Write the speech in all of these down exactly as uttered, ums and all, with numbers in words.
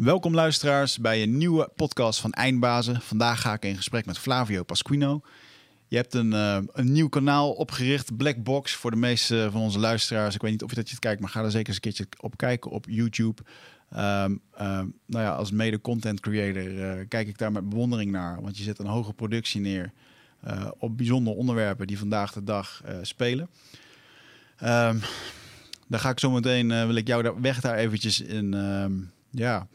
Welkom luisteraars bij een nieuwe podcast van Eindbazen. Vandaag ga ik in gesprek met Flavio Pasquino. Je hebt een, uh, een nieuw kanaal opgericht, Blackbox, voor de meeste van onze luisteraars. Ik weet niet of je dat je het kijkt, maar ga er zeker eens een keertje op kijken op YouTube. Um, um, nou ja, als mede-content creator uh, kijk ik daar met bewondering naar. Want je zet een hoge productie neer uh, op bijzondere onderwerpen die vandaag de dag uh, spelen. Um, daar ga ik zo meteen, uh, wil ik jou daar, weg daar eventjes in... Um, Ja,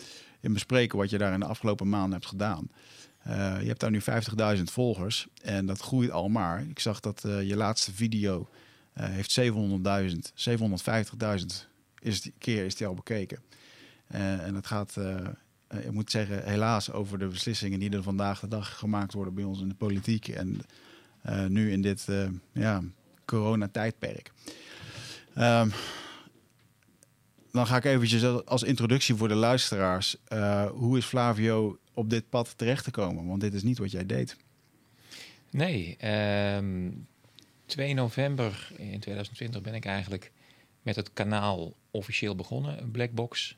in bespreken wat je daar in de afgelopen maanden hebt gedaan. Uh, je hebt daar nu vijftigduizend volgers en dat groeit al maar. Ik zag dat uh, je laatste video uh, heeft zevenhonderdduizend, zevenhonderdvijftigduizend is die, keer is die al bekeken. Uh, en dat gaat, uh, uh, ik moet zeggen, helaas over de beslissingen die er vandaag de dag gemaakt worden bij ons in de politiek. En uh, nu in dit uh, ja, coronatijdperk. Um, Dan ga ik eventjes als introductie voor de luisteraars. Uh, hoe is Flavio op dit pad terecht te komen? Want dit is niet wat jij deed. Nee. Um, twee november in tweeduizend twintig ben ik eigenlijk met het kanaal officieel begonnen. Blackbox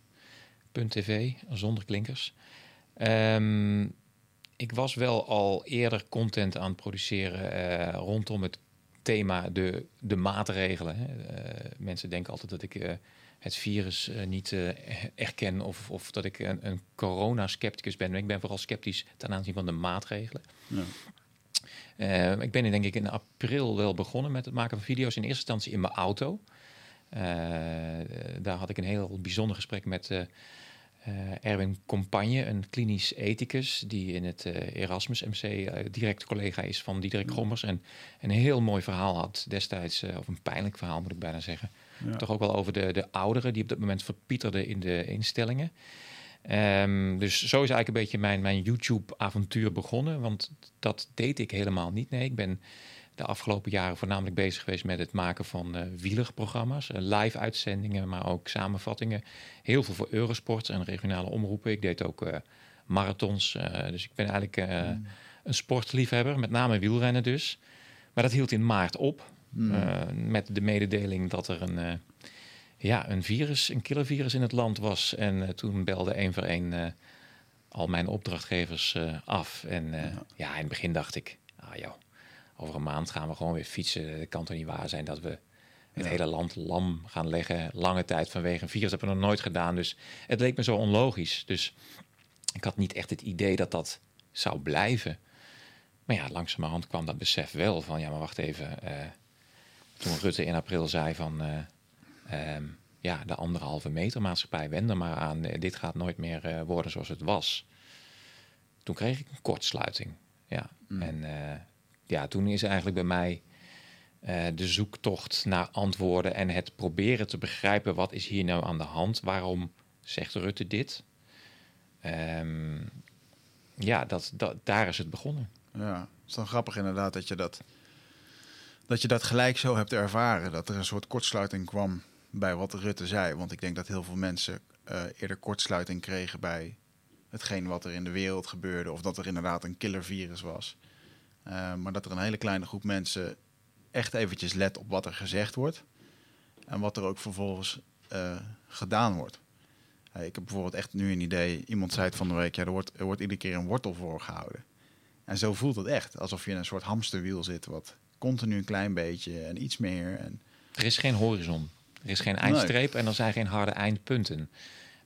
punt t v, zonder klinkers. Um, ik was wel al eerder content aan het produceren uh, rondom het thema de, de maatregelen. Hè. Uh, mensen denken altijd dat ik... Uh, het virus uh, niet uh, erken of, of dat ik een, een corona-scepticus ben. Ik ben vooral sceptisch ten aanzien van de maatregelen. Ja. Uh, ik ben denk ik in april wel begonnen met het maken van video's. In eerste instantie in mijn auto. Uh, daar had ik een heel bijzonder gesprek met uh, uh, Erwin Kompanje, een klinisch ethicus die in het uh, Erasmus M C uh, direct collega is van Diederik Gommers. En een heel mooi verhaal had destijds, uh, of een pijnlijk verhaal moet ik bijna zeggen... Ja. Toch ook wel over de, de ouderen die op dat moment verpieterden in de instellingen. Um, dus zo is eigenlijk een beetje mijn, mijn YouTube-avontuur begonnen. Want dat deed ik helemaal niet. Nee, ik ben de afgelopen jaren voornamelijk bezig geweest met het maken van uh, wielerprogramma's. Uh, live uitzendingen, maar ook samenvattingen. Heel veel voor Eurosport en regionale omroepen. Ik deed ook uh, marathons. Uh, dus ik ben eigenlijk uh, mm. een sportliefhebber, met name wielrennen dus. Maar dat hield in maart op. Mm. Uh, met de mededeling dat er een, uh, ja, een virus, een killervirus in het land was. En uh, toen belde één voor één uh, al mijn opdrachtgevers uh, af. En uh, ja. ja, in het begin dacht ik, ah joh, over een maand gaan we gewoon weer fietsen. Het kan toch niet waar zijn dat we het ja. hele land lam gaan leggen. Lange tijd vanwege een virus, dat hebben we nog nooit gedaan. Dus het leek me zo onlogisch. Dus ik had niet echt het idee dat dat zou blijven. Maar ja, langzamerhand kwam dat besef wel van, ja maar wacht even... Uh, Toen Rutte in april zei van... Uh, um, ja, de anderhalve meter maatschappij, wend er maar aan. Dit gaat nooit meer uh, worden zoals het was. Toen kreeg ik een kortsluiting. Ja. Mm. En uh, ja, toen is eigenlijk bij mij... Uh, de zoektocht naar antwoorden... en het proberen te begrijpen... wat is hier nou aan de hand? Waarom zegt Rutte dit? Um, ja, dat, dat, daar is het begonnen. Ja, het is dan grappig inderdaad dat je dat... Dat je dat gelijk zo hebt ervaren, dat er een soort kortsluiting kwam bij wat Rutte zei. Want ik denk dat heel veel mensen uh, eerder kortsluiting kregen bij hetgeen wat er in de wereld gebeurde. Of dat er inderdaad een killervirus was. Uh, maar dat er een hele kleine groep mensen echt eventjes let op wat er gezegd wordt. En wat er ook vervolgens uh, gedaan wordt. Uh, ik heb bijvoorbeeld echt nu een idee, iemand zei het van de week, ja, er wordt, er wordt iedere keer een wortel voorgehouden. En zo voelt het echt, alsof je in een soort hamsterwiel zit wat... Continu een klein beetje en iets meer. En... Er is geen horizon. Er is geen eindstreep nee. en er zijn geen harde eindpunten.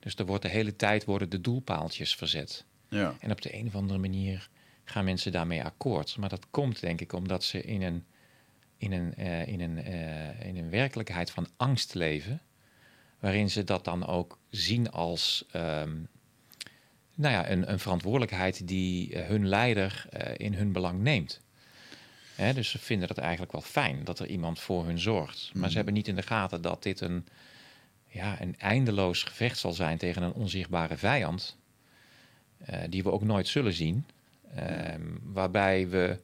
Dus er wordt de hele tijd worden de doelpaaltjes verzet. Ja. En op de een of andere manier gaan mensen daarmee akkoord. Maar dat komt denk ik omdat ze in een, in een, uh, in een, uh, in een werkelijkheid van angst leven. Waarin ze dat dan ook zien als um, nou ja, een, een verantwoordelijkheid die hun leider uh, in hun belang neemt. He, dus ze vinden dat eigenlijk wel fijn dat er iemand voor hun zorgt. Maar mm. ze hebben niet in de gaten dat dit een, ja, een eindeloos gevecht zal zijn tegen een onzichtbare vijand. Uh, die we ook nooit zullen zien. Uh, waarbij we,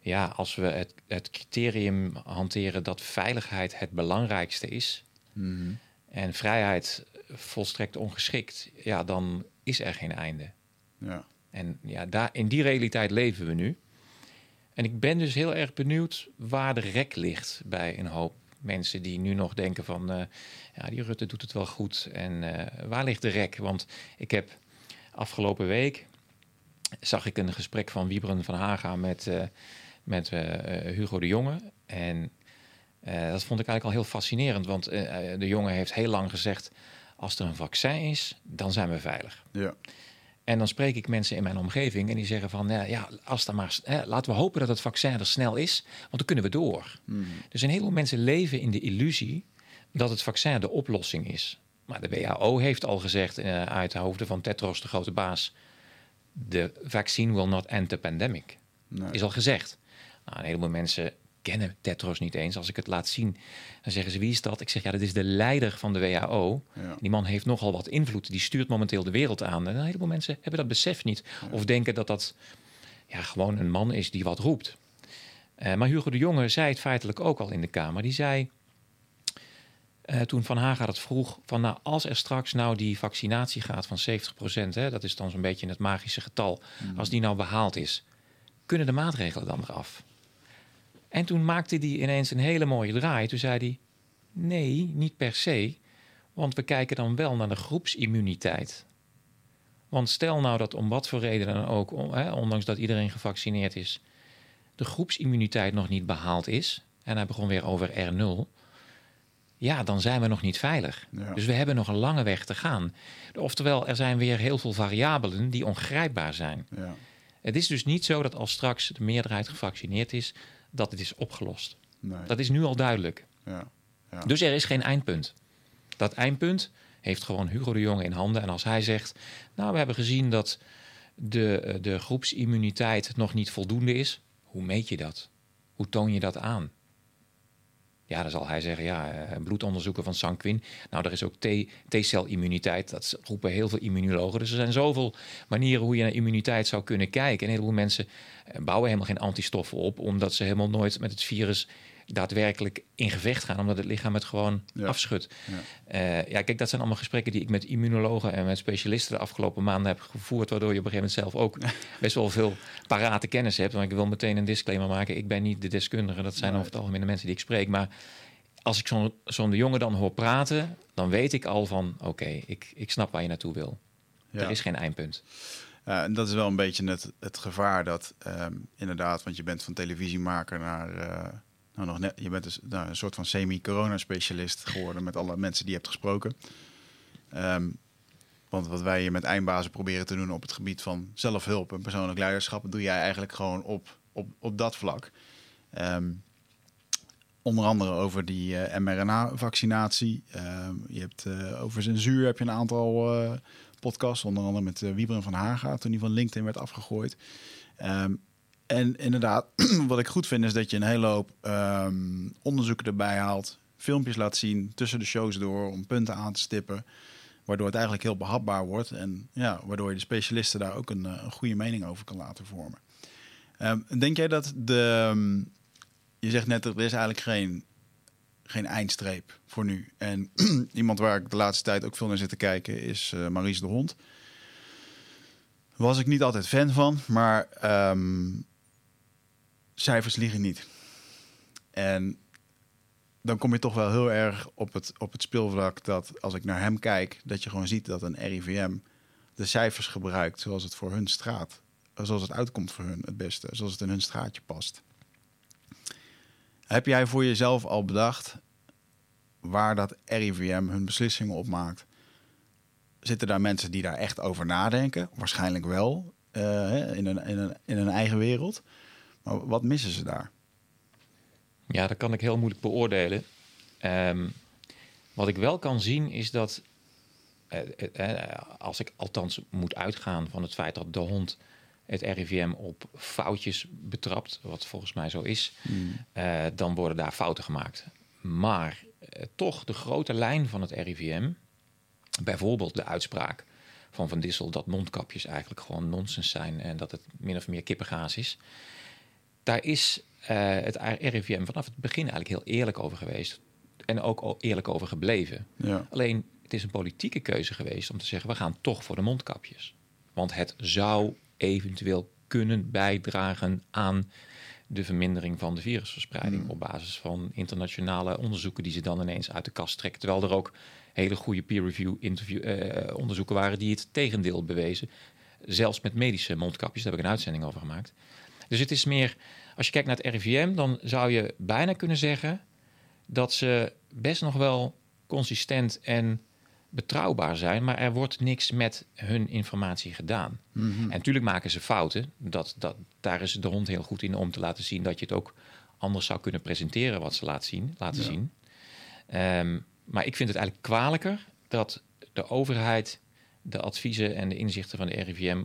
ja, als we het, het criterium hanteren dat veiligheid het belangrijkste is. Mm. En vrijheid volstrekt ongeschikt. Ja, dan is er geen einde. Ja. En ja, daar, in die realiteit leven we nu. En ik ben dus heel erg benieuwd waar de rek ligt bij een hoop mensen die nu nog denken van... Uh, ja, die Rutte doet het wel goed en uh, waar ligt de rek? Want ik heb afgelopen week... zag ik een gesprek van Wybren van Haga met, uh, met uh, Hugo de Jonge. En uh, dat vond ik eigenlijk al heel fascinerend. Want uh, de Jonge heeft heel lang gezegd... als er een vaccin is, dan zijn we veilig. Ja. En dan spreek ik mensen in mijn omgeving en die zeggen van... ja, ja als dan maar, hè, laten we hopen dat het vaccin er snel is, want dan kunnen we door. Mm. Dus een heleboel mensen leven in de illusie dat het vaccin de oplossing is. Maar de W H O heeft al gezegd uh, uit de hoofden van Tedros, de grote baas... the vaccine will not end the pandemic. Nee. Is al gezegd. Nou, een heleboel mensen kennen Tedros niet eens. Als ik het laat zien, dan zeggen ze, wie is dat? Ik zeg, ja, dat is de leider van de W H O. Ja. Die man heeft nogal wat invloed. Die stuurt momenteel de wereld aan. En een heleboel mensen hebben dat besef niet. Ja. Of denken dat dat ja, gewoon een man is die wat roept. Uh, maar Hugo de Jonge zei het feitelijk ook al in de Kamer. Die zei, uh, toen Van Haga dat vroeg... van nou, als er straks nou die vaccinatiegraad van zeventig procent... Hè, dat is dan zo'n beetje het magische getal... Mm. als die nou behaald is, kunnen de maatregelen dan eraf? En toen maakte hij ineens een hele mooie draai. Toen zei hij, nee, niet per se. Want we kijken dan wel naar de groepsimmuniteit. Want stel nou dat om wat voor reden dan ook... ondanks dat iedereen gevaccineerd is... de groepsimmuniteit nog niet behaald is. En hij begon weer over R nul. Ja, dan zijn we nog niet veilig. Ja. Dus we hebben nog een lange weg te gaan. Oftewel, er zijn weer heel veel variabelen die ongrijpbaar zijn. Ja. Het is dus niet zo dat als straks de meerderheid gevaccineerd is... dat het is opgelost. Nee. Dat is nu al duidelijk. Ja, ja. Dus er is geen eindpunt. Dat eindpunt heeft gewoon Hugo de Jonge in handen. En als hij zegt, nou, we hebben gezien dat de, de groepsimmuniteit nog niet voldoende is. Hoe meet je dat? Hoe toon je dat aan? Ja, dan zal hij zeggen, ja, bloedonderzoeken van Sanquin. Nou, er is ook T-celimmuniteit. Dat roepen heel veel immunologen. Dus er zijn zoveel manieren hoe je naar immuniteit zou kunnen kijken. En een heleboel mensen bouwen helemaal geen antistoffen op... omdat ze helemaal nooit met het virus daadwerkelijk in gevecht gaan... omdat het lichaam het gewoon ja. afschudt. Ja. Uh, ja, kijk, dat zijn allemaal gesprekken die ik met immunologen... en met specialisten de afgelopen maanden heb gevoerd... waardoor je op een gegeven moment zelf ook best wel veel parate kennis hebt. Want ik wil meteen een disclaimer maken. Ik ben niet de deskundige. Dat zijn nee. over het algemeen de mensen die ik spreek. Maar als ik zo'n, zo'n de jongen dan hoor praten... dan weet ik al van, oké, okay, ik, ik snap waar je naartoe wil. Ja. Er is geen eindpunt. Uh, en dat is wel een beetje het, het gevaar dat... Um, inderdaad, want je bent van televisiemaker naar... Uh... Nou, nog net, je bent dus nou, een soort van semi-corona-specialist geworden... met alle mensen die je hebt gesproken. Um, want wat wij hier met Eindbazen proberen te doen... op het gebied van zelfhulp en persoonlijk leiderschap... doe jij eigenlijk gewoon op, op, op dat vlak. Um, onder andere over die uh, mRNA-vaccinatie. Um, je hebt uh, over censuur heb je een aantal uh, podcasts... onder andere met uh, Wybren van Haga... toen die van LinkedIn werd afgegooid... Um, En inderdaad, wat ik goed vind is dat je een hele hoop um, onderzoeken erbij haalt. Filmpjes laat zien tussen de shows door om punten aan te stippen. Waardoor het eigenlijk heel behapbaar wordt. En ja, waardoor je de specialisten daar ook een, een goede mening over kan laten vormen. Um, denk jij dat de... Um, je zegt net, er is eigenlijk geen, geen eindstreep voor nu. En iemand waar ik de laatste tijd ook veel naar zit te kijken is uh, Maurice de Hond. Was ik niet altijd fan van, maar... Um, cijfers liegen niet. En dan kom je toch wel heel erg op het, op het speelvlak... dat als ik naar hem kijk, dat je gewoon ziet dat een R I V M... de cijfers gebruikt zoals het voor hun straat... zoals het uitkomt voor hun het beste, zoals het in hun straatje past. Heb jij voor jezelf al bedacht waar dat R I V M hun beslissingen op maakt? Zitten daar mensen die daar echt over nadenken? Waarschijnlijk wel, uh, in, hun, in, hun, in hun eigen wereld... Maar wat missen ze daar? Ja, dat kan ik heel moeilijk beoordelen. Um, wat ik wel kan zien is dat... Eh, eh, als ik althans moet uitgaan van het feit dat de hond... het R I V M op foutjes betrapt, wat volgens mij zo is... Mm. Eh, dan worden daar fouten gemaakt. Maar eh, toch de grote lijn van het R I V M... bijvoorbeeld de uitspraak van Van Dissel... dat mondkapjes eigenlijk gewoon nonsens zijn... en dat het min of meer kippengaas is... Daar is uh, het R I V M vanaf het begin eigenlijk heel eerlijk over geweest. En ook eerlijk over gebleven. Ja. Alleen, het is een politieke keuze geweest om te zeggen... we gaan toch voor de mondkapjes. Want het zou eventueel kunnen bijdragen aan de vermindering van de virusverspreiding mm. op basis van internationale onderzoeken die ze dan ineens uit de kast trekken. Terwijl er ook hele goede peer-review interview, eh, onderzoeken waren die het tegendeel bewezen. Zelfs met medische mondkapjes, daar heb ik een uitzending over gemaakt. Dus het is meer, als je kijkt naar het R I V M, dan zou je bijna kunnen zeggen dat ze best nog wel consistent en betrouwbaar zijn, maar er wordt niks met hun informatie gedaan. Mm-hmm. En natuurlijk maken ze fouten. Dat, dat, daar is de Hond heel goed in om te laten zien dat je het ook anders zou kunnen presenteren wat ze laat zien, laten ja. zien. Um, maar ik vind het eigenlijk kwalijker dat de overheid de adviezen en de inzichten van de R I V M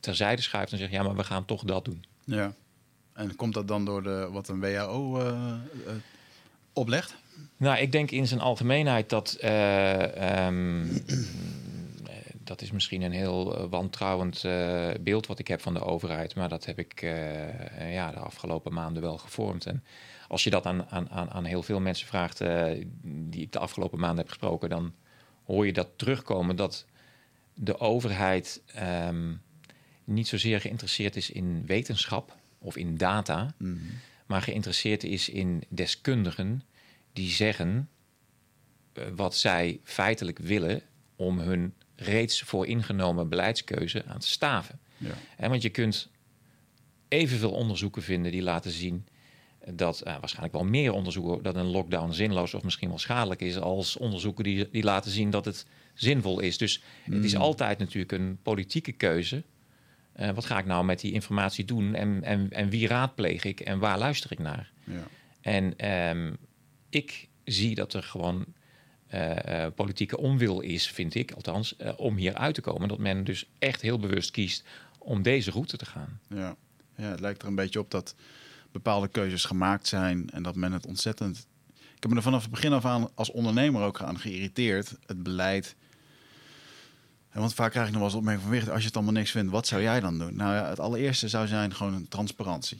terzijde schuift en zegt, ja, maar we gaan toch dat doen. Ja. En komt dat dan door de, wat een W H O uh, uh, oplegt? Nou, ik denk in zijn algemeenheid dat... Uh, um, dat is misschien een heel wantrouwend uh, beeld wat ik heb van de overheid. Maar dat heb ik uh, ja, de afgelopen maanden wel gevormd. En als je dat aan, aan, aan heel veel mensen vraagt uh, die ik de afgelopen maanden heb gesproken, dan hoor je dat terugkomen dat de overheid um, niet zozeer geïnteresseerd is in wetenschap of in data, mm-hmm. maar geïnteresseerd is in deskundigen die zeggen uh, wat zij feitelijk willen om hun reeds vooringenomen beleidskeuze aan te staven. Ja. En want je kunt evenveel onderzoeken vinden die laten zien dat uh, waarschijnlijk wel meer onderzoeken dat een lockdown zinloos of misschien wel schadelijk is als onderzoeken die, die laten zien dat het zinvol is. Dus mm. het is altijd natuurlijk een politieke keuze. Uh, wat ga ik nou met die informatie doen en, en, en wie raadpleeg ik en waar luister ik naar? Ja. En um, ik zie dat er gewoon uh, uh, politieke onwil is, vind ik althans, uh, om hier uit te komen. Dat men dus echt heel bewust kiest om deze route te gaan. Ja, ja, het lijkt er een beetje op dat bepaalde keuzes gemaakt zijn en dat men het ontzettend... Ik heb me er vanaf het begin af aan als ondernemer ook aan geïrriteerd. Het beleid... En want vaak krijg ik nog wel eens opmerking van, als je het allemaal niks vindt, wat zou jij dan doen? Nou ja, het allereerste zou zijn gewoon een transparantie.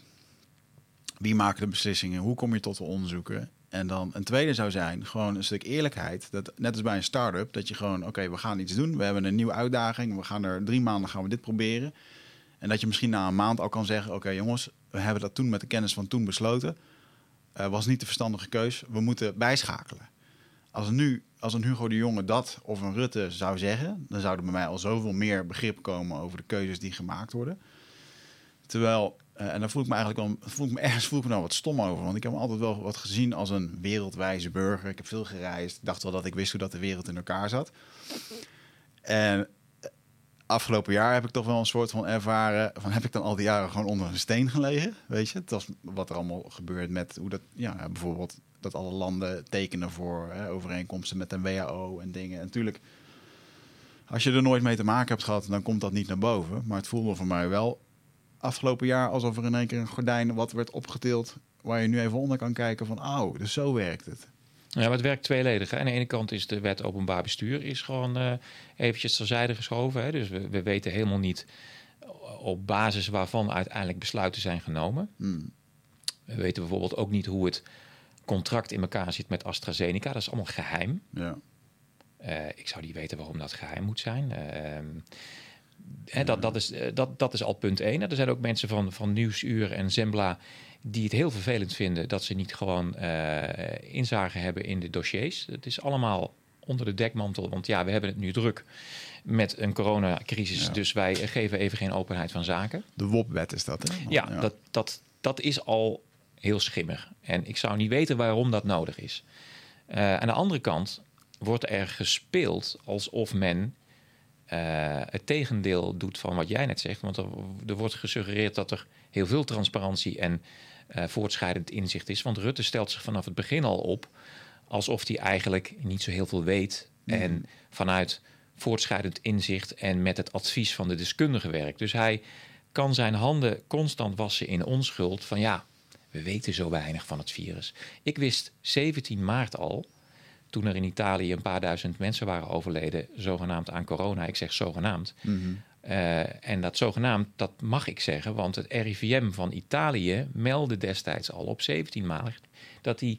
Wie maken de beslissingen? Hoe kom je tot de onderzoeken? En dan een tweede zou zijn gewoon een stuk eerlijkheid. Dat, net als bij een start-up, dat je gewoon, oké, okay, we gaan iets doen. We hebben een nieuwe uitdaging. We gaan er drie maanden gaan we dit proberen. En dat je misschien na een maand al kan zeggen, oké okay, jongens, we hebben dat toen met de kennis van toen besloten. Uh, was niet de verstandige keus. We moeten bijschakelen. Als nu, als een Hugo de Jonge dat of een Rutte zou zeggen, dan zou er bij mij al zoveel meer begrip komen over de keuzes die gemaakt worden. Terwijl, uh, en daar voel ik me eigenlijk wel, voel ik me ergens voel ik me nou wat stom over. Want ik heb me altijd wel wat gezien als een wereldwijze burger. Ik heb veel gereisd. Ik dacht wel dat ik wist hoe dat de wereld in elkaar zat. En afgelopen jaar heb ik toch wel een soort van ervaren van, heb ik dan al die jaren gewoon onder een steen gelegen? Weet je, dat is wat er allemaal gebeurt met hoe dat, ja, bijvoorbeeld dat alle landen tekenen voor hè, overeenkomsten met de W H O en dingen. En natuurlijk, als je er nooit mee te maken hebt gehad, dan komt dat niet naar boven. Maar het voelde voor mij wel afgelopen jaar alsof er in één keer een gordijn wat werd opgetild, waar je nu even onder kan kijken van, oh, dus zo werkt het. Ja, maar het werkt tweeledig. Hè. Aan de ene kant is de wet openbaar bestuur is gewoon uh, eventjes terzijde geschoven. Hè. Dus we, we weten helemaal niet op basis waarvan uiteindelijk besluiten zijn genomen. Hmm. We weten bijvoorbeeld ook niet hoe het contract in elkaar zit met AstraZeneca. Dat is allemaal geheim. Ja. Uh, ik zou niet weten waarom dat geheim moet zijn. Uh, hè, dat, dat, is, dat, dat is al punt één. Er zijn ook mensen van, van Nieuwsuur en Zembla die het heel vervelend vinden dat ze niet gewoon uh, inzage hebben in de dossiers. Het is allemaal onder de dekmantel, want ja, we hebben het nu druk met een coronacrisis. Ja. Dus wij geven even geen openheid van zaken. De W O P-wet is dat, hè? Ja, ja. Dat, dat, dat is al heel schimmig. En ik zou niet weten waarom dat nodig is. Uh, aan de andere kant wordt er gespeeld alsof men uh, het tegendeel doet van wat jij net zegt. Want er, er wordt gesuggereerd dat er heel veel transparantie en uh, voortschrijdend inzicht is. Want Rutte stelt zich vanaf het begin al op alsof hij eigenlijk niet zo heel veel weet. Mm. En vanuit voortschrijdend inzicht en met het advies van de deskundigen werkt. Dus hij kan zijn handen constant wassen in onschuld van ja, we weten zo weinig van het virus. Ik wist zeventien maart al, toen er in Italië een paar duizend mensen waren overleden, zogenaamd aan corona. Ik zeg zogenaamd. Mm-hmm. Uh, en dat zogenaamd, dat mag ik zeggen, want het R I V M van Italië meldde destijds al op zeventien maart dat die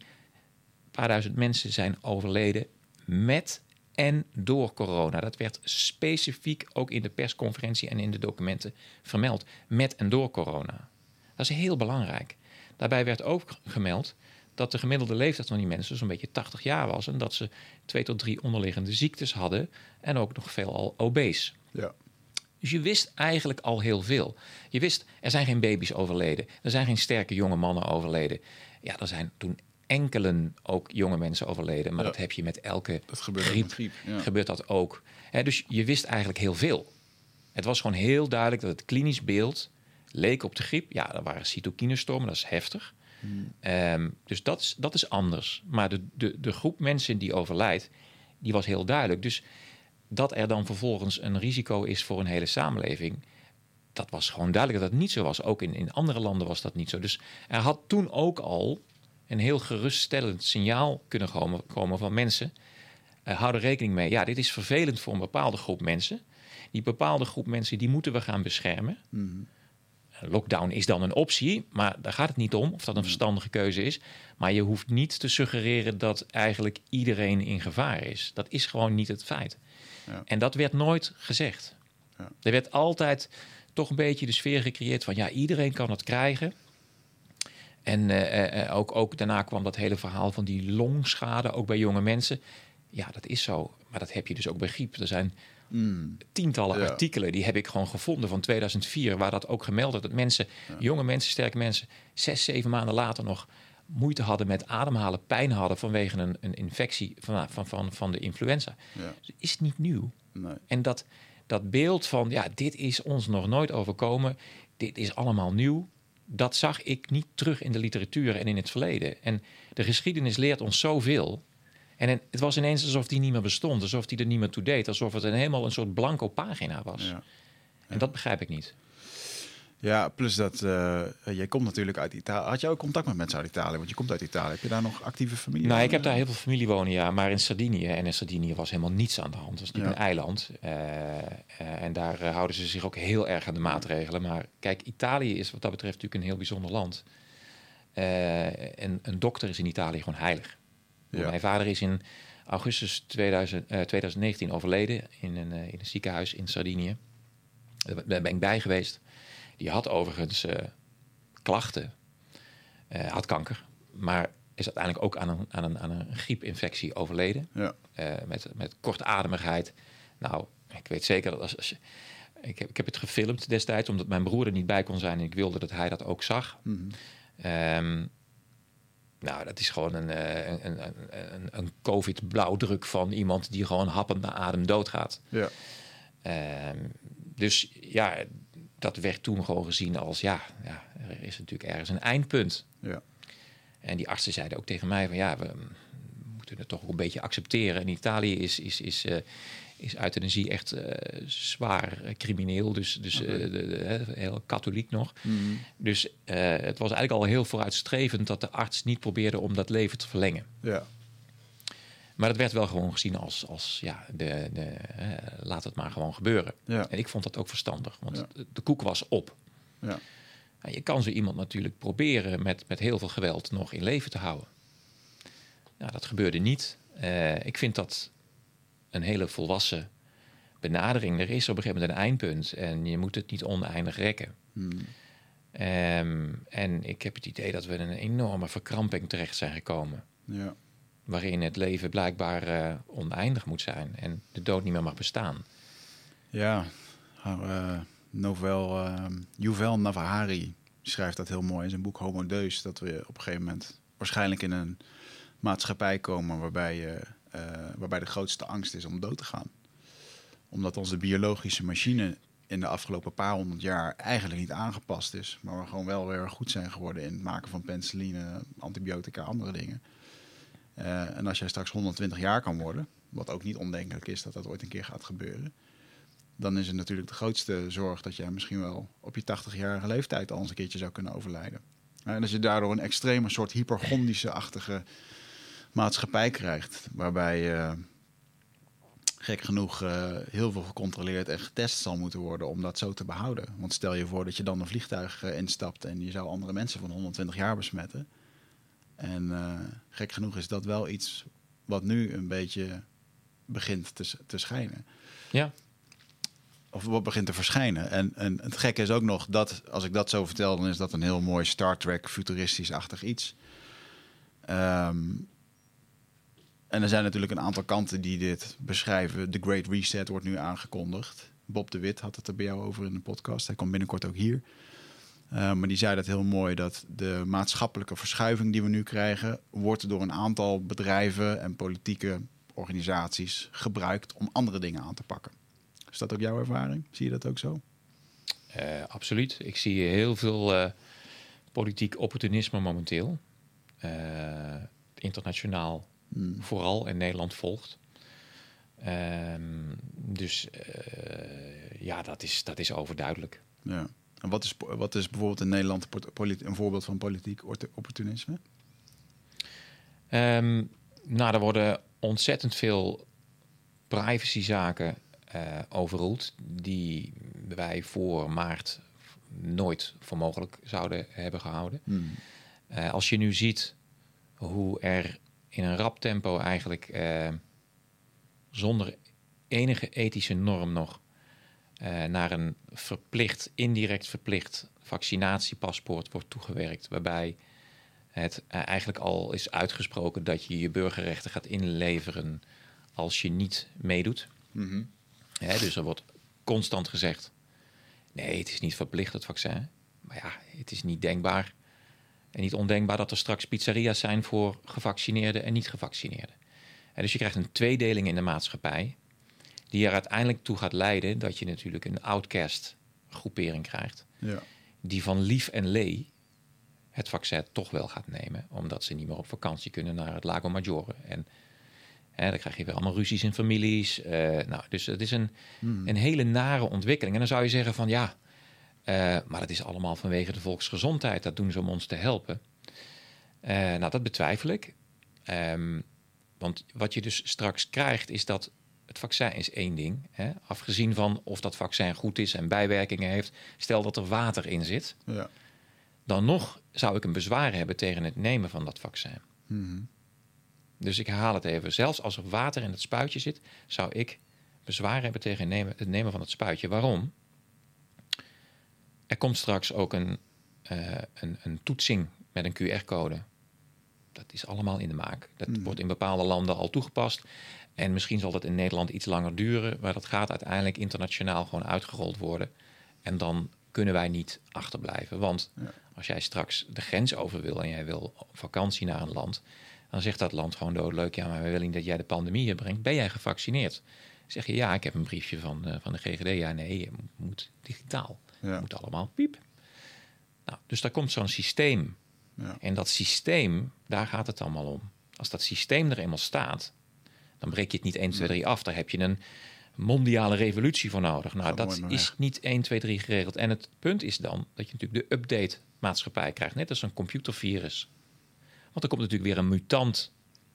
paar duizend mensen zijn overleden met en door corona. Dat werd specifiek ook in de persconferentie en in de documenten vermeld. Met en door corona. Dat is heel belangrijk. Daarbij werd ook gemeld dat de gemiddelde leeftijd van die mensen zo'n beetje tachtig jaar was. En dat ze twee tot drie onderliggende ziektes hadden. En ook nog veelal obese. Ja. Dus je wist eigenlijk al heel veel. Je wist, er zijn geen baby's overleden. Er zijn geen sterke jonge mannen overleden. Ja, er zijn toen enkelen ook jonge mensen overleden. Maar ja, dat heb je met elke dat gebeurt griep. Met griep ja. Gebeurt dat ook. He, dus je wist eigenlijk heel veel. Het was gewoon heel duidelijk dat het klinisch beeld leek op de griep. Ja, er waren cytokinestormen, dat is heftig. Hmm. Um, dus dat is, dat is anders. Maar de, de, de groep mensen die overlijdt, die was heel duidelijk. Dus dat er dan vervolgens een risico is voor een hele samenleving, dat was gewoon duidelijk dat dat niet zo was. Ook in, in andere landen was dat niet zo. Dus er had toen ook al een heel geruststellend signaal kunnen komen, komen van mensen. Uh, hou er rekening mee. Ja, dit is vervelend voor een bepaalde groep mensen. Die bepaalde groep mensen, die moeten we gaan beschermen. Mm-hmm. Lockdown is dan een optie, maar daar gaat het niet om of dat een verstandige keuze is. Maar je hoeft niet te suggereren dat eigenlijk iedereen in gevaar is. Dat is gewoon niet het feit. Ja. En dat werd nooit gezegd. Ja. Er werd altijd toch een beetje de sfeer gecreëerd van ja, iedereen kan het krijgen. En uh, uh, ook, ook daarna kwam dat hele verhaal van die longschade, ook bij jonge mensen. Ja, dat is zo. Maar dat heb je dus ook bij griep. Er zijn mm. tientallen ja. artikelen, die heb ik gewoon gevonden van tweeduizend vier... waar dat ook gemeld werd, dat mensen, ja. jonge mensen, sterke mensen, zes, zeven maanden later nog moeite hadden met ademhalen, pijn hadden vanwege een, een infectie van, van, van, van de influenza. Ja. Dus is het niet nieuw. Nee. En dat, dat beeld van, ja, dit is ons nog nooit overkomen, dit is allemaal nieuw, dat zag ik niet terug in de literatuur en in het verleden. En de geschiedenis leert ons zoveel. En het was ineens alsof die niet meer bestond. Alsof die er niet meer toe deed. Alsof het een helemaal een soort blanco pagina was. Ja. En dat begrijp ik niet. Ja, plus dat... Uh, jij komt natuurlijk uit Italië. Had jij ook contact met mensen uit Italië? Want je komt uit Italië. Heb je daar nog actieve familie? Nou, ik heb daar heel veel familie wonen, ja. Maar in Sardinië. En in Sardinië was helemaal niets aan de hand. Het was niet ja. een eiland. Uh, uh, en daar uh, houden ze zich ook heel erg aan de maatregelen. Maar kijk, Italië is wat dat betreft natuurlijk een heel bijzonder land. Uh, en een dokter is in Italië gewoon heilig. Ja. Mijn vader is in augustus tweeduizend, uh, twintig negentien overleden in een, uh, in een ziekenhuis in Sardinië. Daar ben ik bij geweest. Die had overigens uh, klachten. Uh, had kanker. Maar is uiteindelijk ook aan een, aan een, aan een griepinfectie overleden. Ja. Uh, met, met kortademigheid. Nou, ik weet zeker dat als, als je... Ik heb, ik heb het gefilmd destijds, omdat mijn broer er niet bij kon zijn. En ik wilde dat hij dat ook zag. Mm-hmm. Um, Nou, dat is gewoon een, een, een, een, een COVID-blauwdruk van iemand die gewoon happend naar adem doodgaat. Ja. Um, dus ja, dat werd toen gewoon gezien als ja, ja, er is natuurlijk ergens een eindpunt. Ja. En die artsen zeiden ook tegen mij van ja, we moeten het toch ook een beetje accepteren. En Italië is, is, is, uh, is euthanasie echt uh, zwaar uh, crimineel, dus, dus okay. uh, de, de, heel katholiek nog. Mm. Dus uh, het was eigenlijk al heel vooruitstrevend dat de arts niet probeerde om dat leven te verlengen. Ja. Maar dat werd wel gewoon gezien als, als ja, de, de, uh, laat het maar gewoon gebeuren. Ja. En ik vond dat ook verstandig, want ja. de, de koek was op. Ja. En je kan zo iemand natuurlijk proberen met, met heel veel geweld nog in leven te houden. Nou, dat gebeurde niet. Uh, ik vind dat een hele volwassen benadering. Er is op een gegeven moment een eindpunt en je moet het niet oneindig rekken. Hmm. Um, en ik heb het idee dat we in een enorme verkramping terecht zijn gekomen. Ja. Waarin het leven blijkbaar uh, oneindig moet zijn en de dood niet meer mag bestaan. Ja, uh, novel, uh, Yuval Noah Harari schrijft dat heel mooi in zijn boek Homo Deus. Dat we op een gegeven moment waarschijnlijk in een maatschappij komen waarbij je... Uh, Uh, waarbij de grootste angst is om dood te gaan. Omdat onze biologische machine in de afgelopen paar honderd jaar eigenlijk niet aangepast is. Maar we gewoon wel weer goed zijn geworden in het maken van penicilline, antibiotica, andere dingen. Uh, en als jij straks honderdtwintig jaar kan worden, wat ook niet ondenkelijk is dat dat ooit een keer gaat gebeuren. Dan is het natuurlijk de grootste zorg dat jij misschien wel op je tachtigjarige leeftijd al eens een keertje zou kunnen overlijden. Uh, en als je daardoor een extreme soort hypochondrische-achtige maatschappij krijgt, waarbij uh, gek genoeg uh, heel veel gecontroleerd en getest zal moeten worden om dat zo te behouden. Want stel je voor dat je dan een vliegtuig uh, instapt en je zou andere mensen van honderdtwintig jaar besmetten. En uh, gek genoeg is dat wel iets wat nu een beetje begint te, te schijnen. Ja. of wat begint te verschijnen. En, en het gekke is ook nog dat, als ik dat zo vertel, dan is dat een heel mooi Star Trek futuristisch-achtig iets. Um, en er zijn natuurlijk een aantal kanten die dit beschrijven. De Great Reset wordt nu aangekondigd. Bob de Wit had het er bij jou over in de podcast. Hij komt binnenkort ook hier. Uh, maar die zei dat heel mooi, dat de maatschappelijke verschuiving die we nu krijgen, wordt door een aantal bedrijven en politieke organisaties gebruikt om andere dingen aan te pakken. Is dat ook jouw ervaring? Zie je dat ook zo? Uh, absoluut. Ik zie heel veel uh, politiek opportunisme momenteel. Uh, internationaal hmm. vooral en Nederland volgt. Uh, dus uh, ja, dat is, dat is overduidelijk. Ja. En wat is, wat is bijvoorbeeld in Nederland een voorbeeld van politiek opportunisme? Um, nou, er worden ontzettend veel privacyzaken uh, overroeld die wij voor maart nooit voor mogelijk zouden hebben gehouden. Mm. Uh, als je nu ziet hoe er in een rap tempo eigenlijk uh, zonder enige ethische norm nog Uh, naar een verplicht, indirect verplicht vaccinatiepaspoort wordt toegewerkt, waarbij het uh, eigenlijk al is uitgesproken dat je je burgerrechten gaat inleveren als je niet meedoet. Mm-hmm. Hè, dus er wordt constant gezegd, nee, het is niet verplicht, het vaccin. Maar ja, het is niet denkbaar en niet ondenkbaar dat er straks pizzeria's zijn voor gevaccineerden en niet-gevaccineerden. En dus je krijgt een tweedeling in de maatschappij, die er uiteindelijk toe gaat leiden dat je natuurlijk een outcast groepering krijgt. Ja. Die van lief en lee het vaccin toch wel gaat nemen. Omdat ze niet meer op vakantie kunnen naar het Lago Maggiore. En hè, dan krijg je weer allemaal ruzies in families. Uh, nou, dus het is een, mm. een hele nare ontwikkeling. En dan zou je zeggen van ja, uh, maar dat is allemaal vanwege de volksgezondheid. Dat doen ze om ons te helpen. Uh, nou, dat betwijfel ik. Um, want wat je dus straks krijgt is dat het vaccin is één ding, hè? Afgezien van of dat vaccin goed is en bijwerkingen heeft. Stel dat er water in zit. Ja. Dan nog zou ik een bezwaar hebben tegen het nemen van dat vaccin. Mm-hmm. Dus ik herhaal het even. Zelfs als er water in het spuitje zit, zou ik bezwaar hebben tegen nemen, het nemen van het spuitje. Waarom? Er komt straks ook een, uh, een, een toetsing met een Q R-code. Dat is allemaal in de maak. Dat mm-hmm. wordt in bepaalde landen al toegepast. En misschien zal dat in Nederland iets langer duren, maar dat gaat uiteindelijk internationaal gewoon uitgerold worden. En dan kunnen wij niet achterblijven. Want ja. als jij straks de grens over wil en jij wil op vakantie naar een land, dan zegt dat land gewoon doodleuk, ja, maar we willen niet dat jij de pandemie hier brengt. Ben jij gevaccineerd? Dan zeg je, ja, ik heb een briefje van, uh, van de G G D. Ja, nee, je moet digitaal. Ja. Je moet allemaal piep. Nou, dus daar komt zo'n systeem. Ja. En dat systeem, daar gaat het allemaal om. Als dat systeem er eenmaal staat, dan breek je het niet één, twee, drie af. Daar heb je een mondiale revolutie voor nodig. Nou, dat is niet één, twee, drie geregeld. En het punt is dan dat je natuurlijk de update maatschappij krijgt. Net als een computervirus. Want er komt natuurlijk weer een mutant.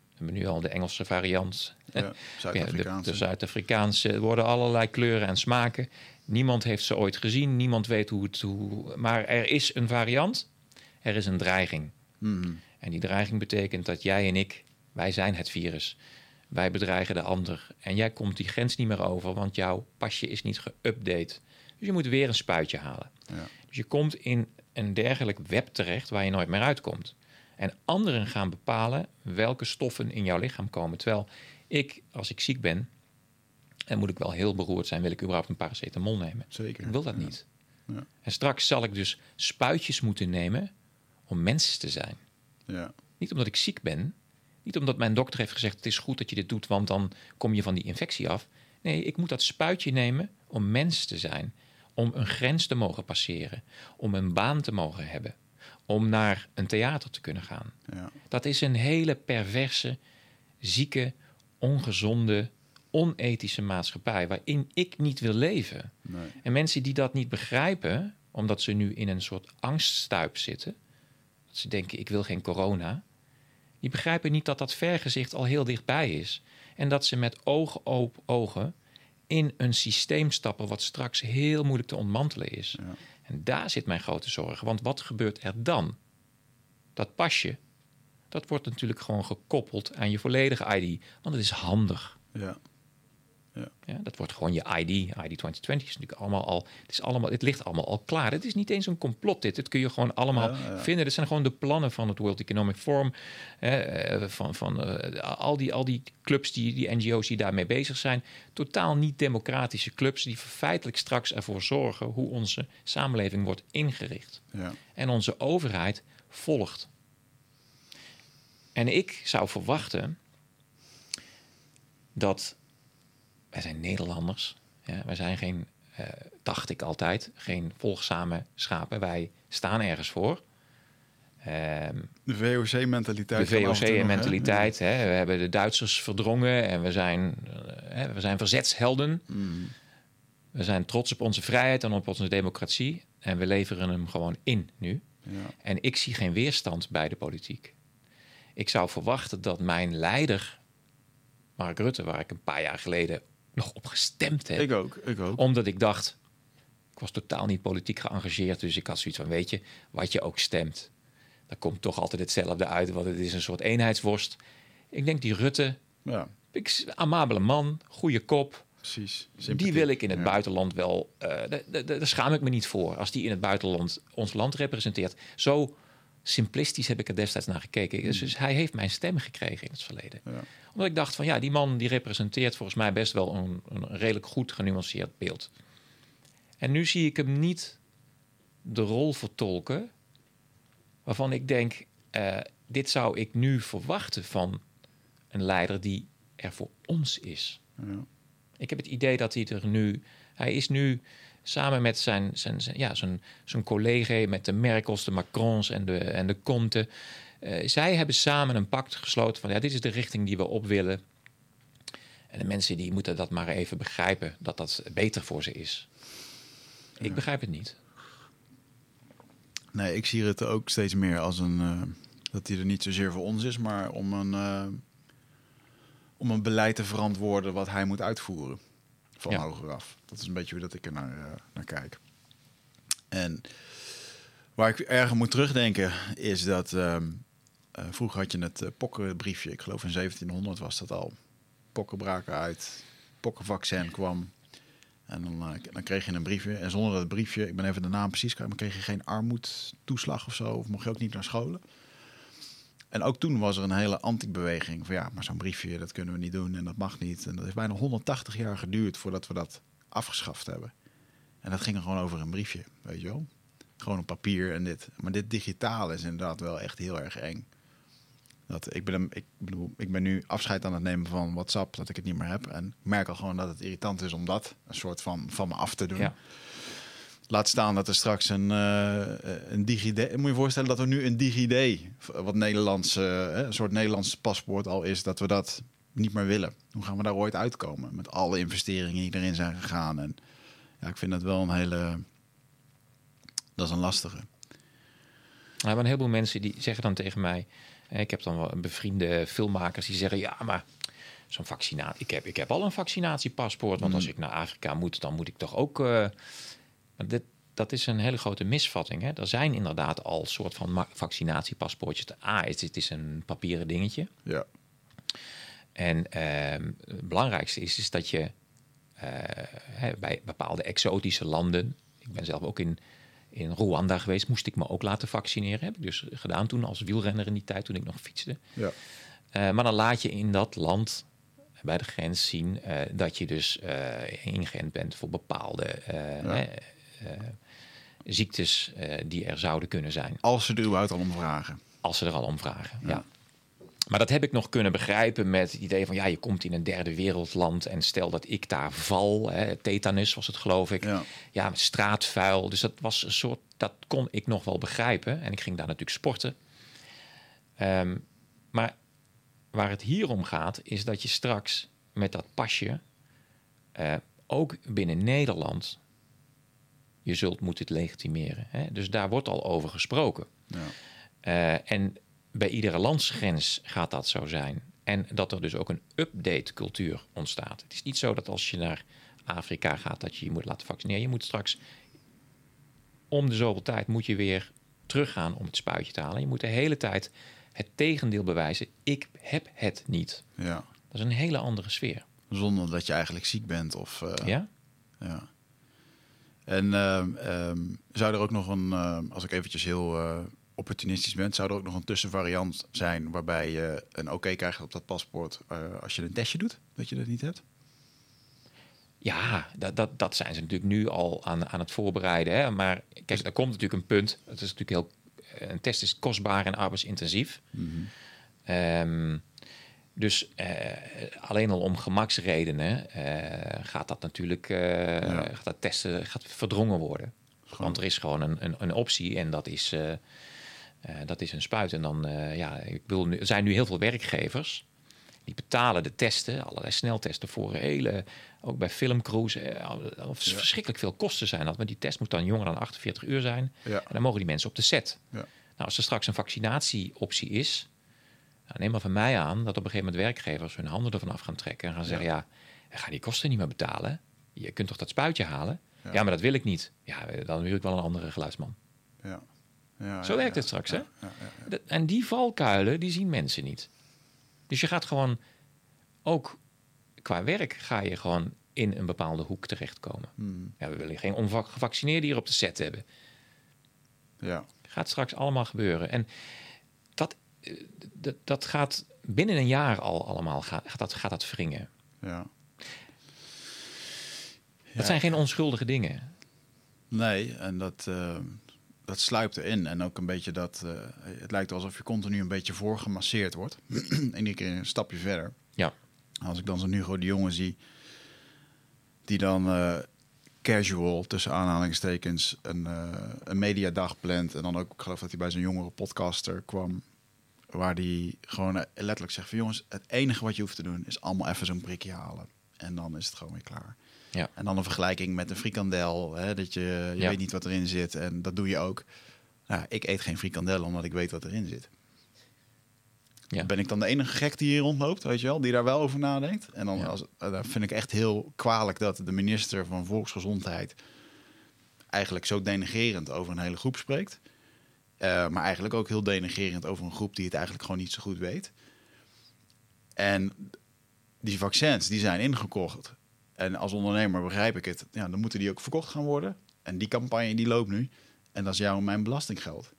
We hebben nu al de Engelse variant. Ja, Zuid-Afrikaanse. De, de Zuid-Afrikaanse worden allerlei kleuren en smaken. Niemand heeft ze ooit gezien. Niemand weet hoe het... Hoe, maar er is een variant. Er is een dreiging. Hmm. En die dreiging betekent dat jij en ik, wij zijn het virus. Wij bedreigen de ander. En jij komt die grens niet meer over, want jouw pasje is niet geüpdate. Dus je moet weer een spuitje halen. Ja. Dus je komt in een dergelijk web terecht waar je nooit meer uitkomt. En anderen gaan bepalen welke stoffen in jouw lichaam komen. Terwijl ik, als ik ziek ben, en moet ik wel heel beroerd zijn, wil ik überhaupt een paracetamol nemen. Zeker. Ik wil dat ja. niet. Ja. En straks zal ik dus spuitjes moeten nemen om mens te zijn. Ja. Niet omdat ik ziek ben. Niet omdat mijn dokter heeft gezegd, het is goed dat je dit doet, want dan kom je van die infectie af. Nee, ik moet dat spuitje nemen om mens te zijn. Om een grens te mogen passeren. Om een baan te mogen hebben. Om naar een theater te kunnen gaan. Ja. Dat is een hele perverse, zieke, ongezonde, onethische maatschappij waarin ik niet wil leven. Nee. En mensen die dat niet begrijpen, omdat ze nu in een soort angststuip zitten. Dat ze denken, ik wil geen corona. Die begrijpen niet dat dat vergezicht al heel dichtbij is. En dat ze met oog op ogen in een systeem stappen wat straks heel moeilijk te ontmantelen is. Ja. En daar zit mijn grote zorg. Want wat gebeurt er dan? Dat pasje, dat wordt natuurlijk gewoon gekoppeld aan je volledige I D. Want het is handig. Ja. Ja. Ja, dat wordt gewoon je I D, I D twintig twintig is natuurlijk allemaal al, het is allemaal, het ligt allemaal al klaar. Het is niet eens een complot dit, het kun je gewoon allemaal ja, ja. vinden. Dat zijn gewoon de plannen van het World Economic Forum, eh, van, van uh, al, die, al die clubs, die, die N G O's die daarmee bezig zijn. Totaal niet democratische clubs die feitelijk straks ervoor zorgen hoe onze samenleving wordt ingericht. Ja. En onze overheid volgt. En ik zou verwachten dat... Wij zijn Nederlanders. Ja, wij zijn geen, uh, dacht ik altijd, geen volgzame schapen. Wij staan ergens voor. Um, de V O C-mentaliteit. De V O C-mentaliteit. He? He? We hebben de Duitsers verdrongen en we zijn, uh, he? we zijn verzetshelden. Mm. We zijn trots op onze vrijheid en op onze democratie. En we leveren hem gewoon in nu. Ja. En ik zie geen weerstand bij de politiek. Ik zou verwachten dat mijn leider, Mark Rutte, waar ik een paar jaar geleden nog op gestemd heb. Ik ook, ik ook. Omdat ik dacht, ik was totaal niet politiek geëngageerd. Dus ik had zoiets van, weet je, wat je ook stemt, daar komt toch altijd hetzelfde uit. Want het is een soort eenheidsworst. Ik denk die Rutte, ja. ik, amabele man, goede kop. Precies. Sympathie. Die wil ik in het ja. buitenland wel, uh, daar, daar, daar schaam ik me niet voor. Als die in het buitenland ons land representeert. Zo simplistisch heb ik er destijds naar gekeken. Dus, dus hij heeft mijn stem gekregen in het verleden. Ja. Omdat ik dacht van ja, die man die representeert volgens mij best wel een, een redelijk goed genuanceerd beeld. En nu zie ik hem niet de rol vertolken waarvan ik denk, uh, dit zou ik nu verwachten van een leider die er voor ons is. Ja. Ik heb het idee dat hij er nu... Hij is nu samen met zijn, zijn, zijn, ja, zijn, zijn collega, met de Merkels, de Macrons en de, en de Comte. Uh, zij hebben samen een pact gesloten van ja, dit is de richting die we op willen. En de mensen die moeten dat maar even begrijpen, dat dat beter voor ze is. Ja. Ik begrijp het niet. Nee, ik zie het ook steeds meer als een... Uh, dat hij er niet zozeer voor ons is, maar om een, uh, om een beleid te verantwoorden wat hij moet uitvoeren. Van ja. hoger af. Dat is een beetje hoe dat ik er naar, uh, naar kijk. En waar ik erg moet terugdenken is dat... Uh, uh, vroeger had je het uh, pokkenbriefje. Ik geloof in zeventienhonderd was dat al. Pokken braken uit. Pokkenvaccin kwam. En dan, uh, dan kreeg je een briefje. En zonder dat briefje, ik ben even de naam precies kwijt... maar kreeg je geen armoedtoeslag of zo. Of mocht je ook niet naar scholen. En ook toen was er een hele anti-beweging van ja, maar zo'n briefje, dat kunnen we niet doen en dat mag niet. En dat heeft bijna honderdtachtig jaar geduurd voordat we dat afgeschaft hebben. En dat ging er gewoon over een briefje, weet je wel. Gewoon op papier en dit. Maar dit digitaal is inderdaad wel echt heel erg eng. Dat, ik, ben, ik, bedoel, ik ben nu afscheid aan het nemen van WhatsApp, dat ik het niet meer heb. En ik merk al gewoon dat het irritant is om dat een soort van van me af te doen. Ja. Laat staan dat er straks een, uh, een DigiD... Moet je voorstellen dat er nu een DigiD... wat Nederlands, uh, een soort Nederlands paspoort al is... dat we dat niet meer willen. Hoe gaan we daar ooit uitkomen? Met alle investeringen die erin zijn gegaan. En ja, ik vind dat wel een hele... Dat is een lastige. Ja, maar een heleboel mensen die zeggen dan tegen mij... Ik heb dan wel bevriende filmmakers die zeggen... ja, maar zo'n vaccinatie... Ik heb, ik heb al een vaccinatiepaspoort. Want mm. als ik naar Afrika moet, dan moet ik toch ook... Uh, Dit, dat is een hele grote misvatting. Hè? Er zijn inderdaad al soort van ma- vaccinatiepaspoortjes. De A is, dit is een papieren dingetje. Ja. En uh, het belangrijkste is, is dat je uh, hè, bij bepaalde exotische landen... Ik ben zelf ook in, in Rwanda geweest. Moest ik me ook laten vaccineren. Heb ik dus gedaan toen als wielrenner in die tijd, toen ik nog fietste. Ja. Uh, maar dan laat je in dat land... bij de grens zien uh, dat je dus uh, ingeënt bent voor bepaalde uh, ja. hè, uh, ziektes uh, die er zouden kunnen zijn. Als ze er überhaupt al om vragen. Als ze er al om vragen, ja. ja. Maar dat heb ik nog kunnen begrijpen met het idee van... ja, je komt in een derde wereldland en stel dat ik daar val. Hè, tetanus was het, geloof ik. Ja. ja, straatvuil. Dus dat was een soort... dat kon ik nog wel begrijpen. En ik ging daar natuurlijk sporten. Um, maar... Waar het hier om gaat, is dat je straks met dat pasje... Eh, ook binnen Nederland, je zult moeten het legitimeren. Hè? Dus daar wordt al over gesproken. Ja. Eh, en bij iedere landsgrens gaat dat zo zijn. En dat er dus ook een update-cultuur ontstaat. Het is niet zo dat als je naar Afrika gaat, dat je je moet laten vaccineren. Je moet straks, om de zoveel tijd, moet je weer teruggaan om het spuitje te halen. Je moet de hele tijd... het tegendeel bewijzen, ik heb het niet. Ja. Dat is een hele andere sfeer. zonder dat je eigenlijk ziek bent. Of, uh, ja? Ja. En uh, um, zou er ook nog een, uh, als ik eventjes heel uh, opportunistisch ben, zou er ook nog een tussenvariant zijn waarbij je een oké okay krijgt op dat paspoort uh, als je een testje doet, dat je dat niet hebt? Ja, dat, dat, dat zijn ze natuurlijk nu al aan, aan het voorbereiden. Hè? Maar kijk, er komt natuurlijk een punt. Het is natuurlijk heel, een test is kostbaar en arbeidsintensief. Mm-hmm. Um, dus uh, alleen al om gemaksredenen uh, gaat dat natuurlijk uh, ja. gaat dat testen gaat verdrongen worden. Schoon. Want er is gewoon een, een, een optie en dat is, uh, uh, dat is een spuit. En dan, uh, ja, ik bedoel, er zijn nu heel veel werkgevers. Die betalen de testen, allerlei sneltesten voor hele, ook bij filmcrews. Of ja. verschrikkelijk veel kosten zijn dat. Maar die test moet dan jonger dan achtenveertig uur zijn. Ja. En dan mogen die mensen op de set. Ja. Nou, als er straks een vaccinatieoptie is, nou, neem maar van mij aan dat op een gegeven moment werkgevers hun handen ervan af gaan trekken. En gaan zeggen, ja, ja ga die kosten niet meer betalen. Je kunt toch dat spuitje halen? Ja, ja maar dat wil ik niet. Ja, dan wil ik wel een andere geluidsman. Ja. Ja, Zo ja, werkt ja, het straks, ja, hè? Ja, ja, ja. En die valkuilen, die zien mensen niet. Dus je gaat gewoon, ook qua werk, ga je gewoon in een bepaalde hoek terechtkomen. Hmm. Ja, we willen geen ongevaccineerden hier op de set hebben. Ja. Gaat straks allemaal gebeuren. En dat, dat, dat gaat binnen een jaar al allemaal, gaat dat, gaat dat wringen. Ja. Ja. Dat zijn geen onschuldige dingen. Nee, en dat... Uh... dat sluipt erin. En ook een beetje dat... Uh, het lijkt alsof je continu een beetje voorgemasseerd wordt. En die keer een stapje verder. Ja. Als ik dan zo'n Hugo de Jonge zie... die dan uh, casual, tussen aanhalingstekens... een, uh, een mediadag plant. En dan ook, ik geloof dat hij bij zo'n jongere podcaster kwam... waar die gewoon uh, letterlijk zegt van... jongens, het enige wat je hoeft te doen... is allemaal even zo'n prikje halen. En dan is het gewoon weer klaar. Ja. En dan een vergelijking met een frikandel. Hè, dat je je ja. weet niet wat erin zit. En dat doe je ook. Nou, ik eet geen frikandel omdat ik weet wat erin zit. Ja. Ben ik dan de enige gek die hier rondloopt, weet je wel, die daar wel over nadenkt? En dan ja. als, uh, vind ik echt heel kwalijk dat de minister van Volksgezondheid... eigenlijk zo denigrerend over een hele groep spreekt. Uh, maar eigenlijk ook heel denigrerend over een groep die het eigenlijk gewoon niet zo goed weet. En die vaccins, die zijn ingekocht... En als ondernemer begrijp ik het. Ja, dan moeten die ook verkocht gaan worden. En die campagne die loopt nu. En dat is jouw en mijn belastinggeld.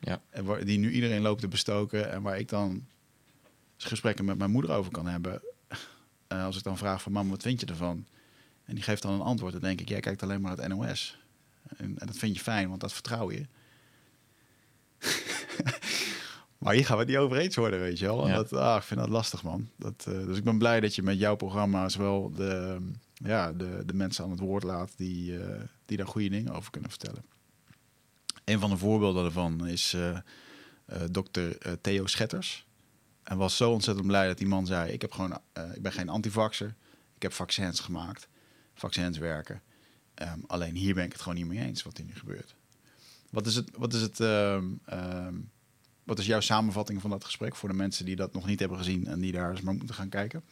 Ja. En waar, die nu iedereen loopt te bestoken. En waar ik dan gesprekken met mijn moeder over kan hebben. Uh, als ik dan vraag van mam, wat vind je ervan? En die geeft dan een antwoord. Dan denk ik, jij kijkt alleen maar naar het N O S. En, en dat vind je fijn, want dat vertrouw je. Maar hier gaan we niet over eens worden, weet je wel. En ja. dat, ah, ik vind dat lastig, man. Dat, uh, dus ik ben blij dat je met jouw programma's wel de, ja, de, de mensen aan het woord laat... Die, uh, die daar goede dingen over kunnen vertellen. Een van de voorbeelden daarvan is uh, uh, dokter Theo Schetters. En was zo ontzettend blij dat die man zei... ik, heb gewoon, uh, ik ben geen antivaxer, ik heb vaccins gemaakt. Vaccins werken. Um, alleen hier ben ik het gewoon niet mee eens wat hier nu gebeurt. Wat is het... Wat is het um, um, Wat is jouw samenvatting van dat gesprek voor de mensen die dat nog niet hebben gezien en die daar eens maar moeten gaan kijken?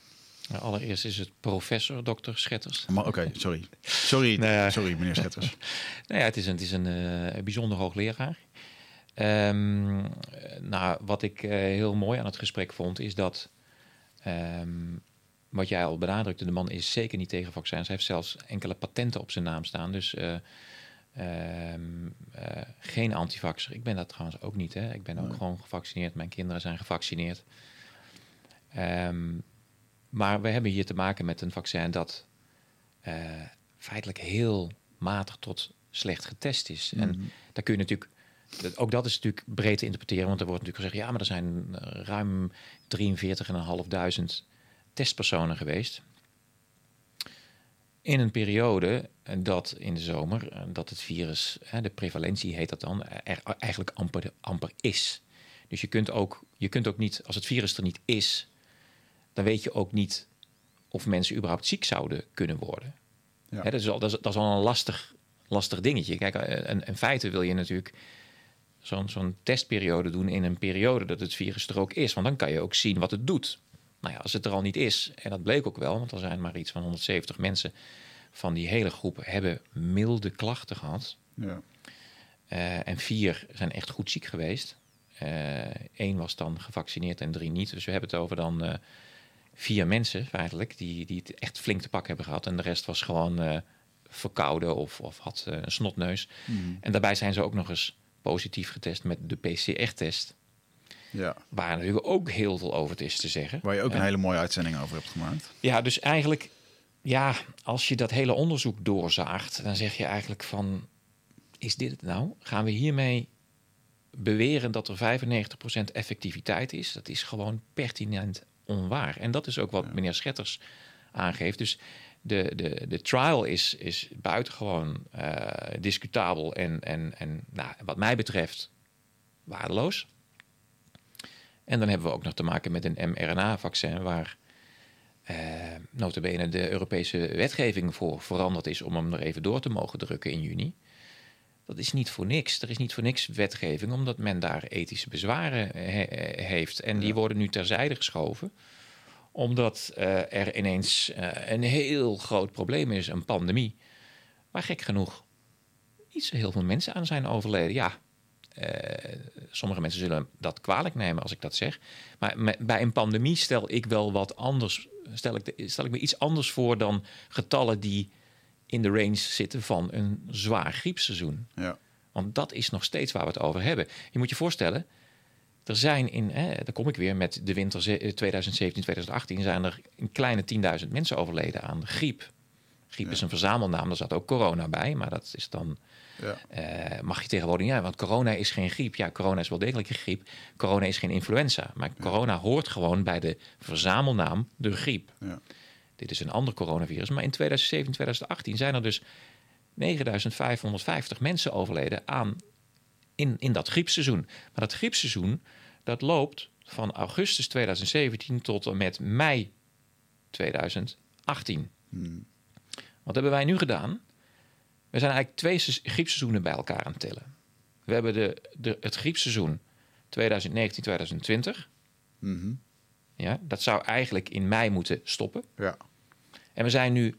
Allereerst is het professor dokter Schetters. Oké, okay, sorry. Sorry, nou ja. sorry, meneer Schetters. Nou ja, het is een, het is een uh, bijzonder hoogleraar. Um, nou, wat ik uh, heel mooi aan het gesprek vond, is dat, um, wat jij al benadrukte, de man is zeker niet tegen vaccins. Hij heeft zelfs enkele patenten op zijn naam staan, dus... Uh, Uh, uh, geen antivaxer. Ik ben dat trouwens ook niet. Hè? Ik ben ook nee. gewoon gevaccineerd. Mijn kinderen zijn gevaccineerd. Um, maar we hebben hier te maken met een vaccin dat uh, feitelijk heel matig tot slecht getest is. Mm-hmm. En daar kun je natuurlijk, dat, ook dat is natuurlijk breed te interpreteren, want er wordt natuurlijk gezegd, ja, maar er zijn ruim drieënveertigduizend vijfhonderd testpersonen geweest. In een periode dat in de zomer, dat het virus, de prevalentie heet dat dan, er eigenlijk amper, amper is. Dus je kunt, ook, je kunt ook niet, als het virus er niet is, dan weet je ook niet of mensen überhaupt ziek zouden kunnen worden. Ja. He, dat, is al, dat, is, dat is al een lastig, lastig dingetje. Kijk, en in feite wil je natuurlijk zo'n, zo'n testperiode doen in een periode dat het virus er ook is. Want dan kan je ook zien wat het doet. Nou ja, als het er al niet is, en dat bleek ook wel... want er zijn maar iets van honderdzeventig mensen van die hele groep... hebben milde klachten gehad. Ja. Uh, en vier zijn echt goed ziek geweest. Eén uh, was dan gevaccineerd en drie niet. Dus we hebben het over dan uh, vier mensen eigenlijk die, die het echt flink te pak hebben gehad. En de rest was gewoon uh, verkouden of, of had uh, een snotneus. Mm. En daarbij zijn ze ook nog eens positief getest met de P C R-test. Ja. Waar natuurlijk ook heel veel over is te zeggen. Waar je ook een uh, hele mooie uitzending over hebt gemaakt. Ja, dus eigenlijk, ja, als je dat hele onderzoek doorzaagt, dan zeg je eigenlijk van, is dit het nou? Gaan we hiermee beweren dat er vijfennegentig procent effectiviteit is? Dat is gewoon pertinent onwaar. En dat is ook wat ja. meneer Schetters aangeeft. Dus de, de, de trial is, is buitengewoon uh, discutabel en, en, en nou, wat mij betreft waardeloos. En dan hebben we ook nog te maken met een mRNA-vaccin waar uh, nota bene de Europese wetgeving voor veranderd is om hem er even door te mogen drukken in juni. Dat is niet voor niks. Er is niet voor niks wetgeving, omdat men daar ethische bezwaren he- heeft. En ja. die worden nu terzijde geschoven, omdat uh, er ineens uh, een heel groot probleem is, een pandemie. Maar gek genoeg, niet zo heel veel mensen aan zijn overleden. Ja, uh, sommige mensen zullen dat kwalijk nemen als ik dat zeg. Maar me- bij een pandemie stel ik wel wat anders. Stel ik, de, stel ik me iets anders voor dan getallen die in de range zitten van een zwaar griepseizoen. Ja. Want dat is nog steeds waar we het over hebben. Je moet je voorstellen, er zijn in, hè, daar kom ik weer met de winter twintig zeventien twintig achttien... zijn er een kleine tienduizend mensen overleden aan griep. Griep ja. is een verzamelnaam, daar zat ook corona bij, maar dat is dan, ja. uh, mag je tegenwoordig niet, ja, want corona is geen griep. Ja, corona is wel degelijk een griep. Corona is geen influenza, maar ja. corona hoort gewoon bij de verzamelnaam de griep. Ja. Dit is een ander coronavirus. Maar in twintig zeventien twintig achttien zijn er dus negenduizend vijfhonderdvijftig mensen overleden aan in, in dat griepseizoen. Maar dat griepseizoen dat loopt van augustus twintig zeventien tot en met mei twintig achttien. Hmm. Wat hebben wij nu gedaan? We zijn eigenlijk twee griepseizoenen bij elkaar aan het tellen. We hebben de, de, het griepseizoen twintig negentien twintig twintig. Hmm. Ja, dat zou eigenlijk in mei moeten stoppen. Ja. En we zijn nu,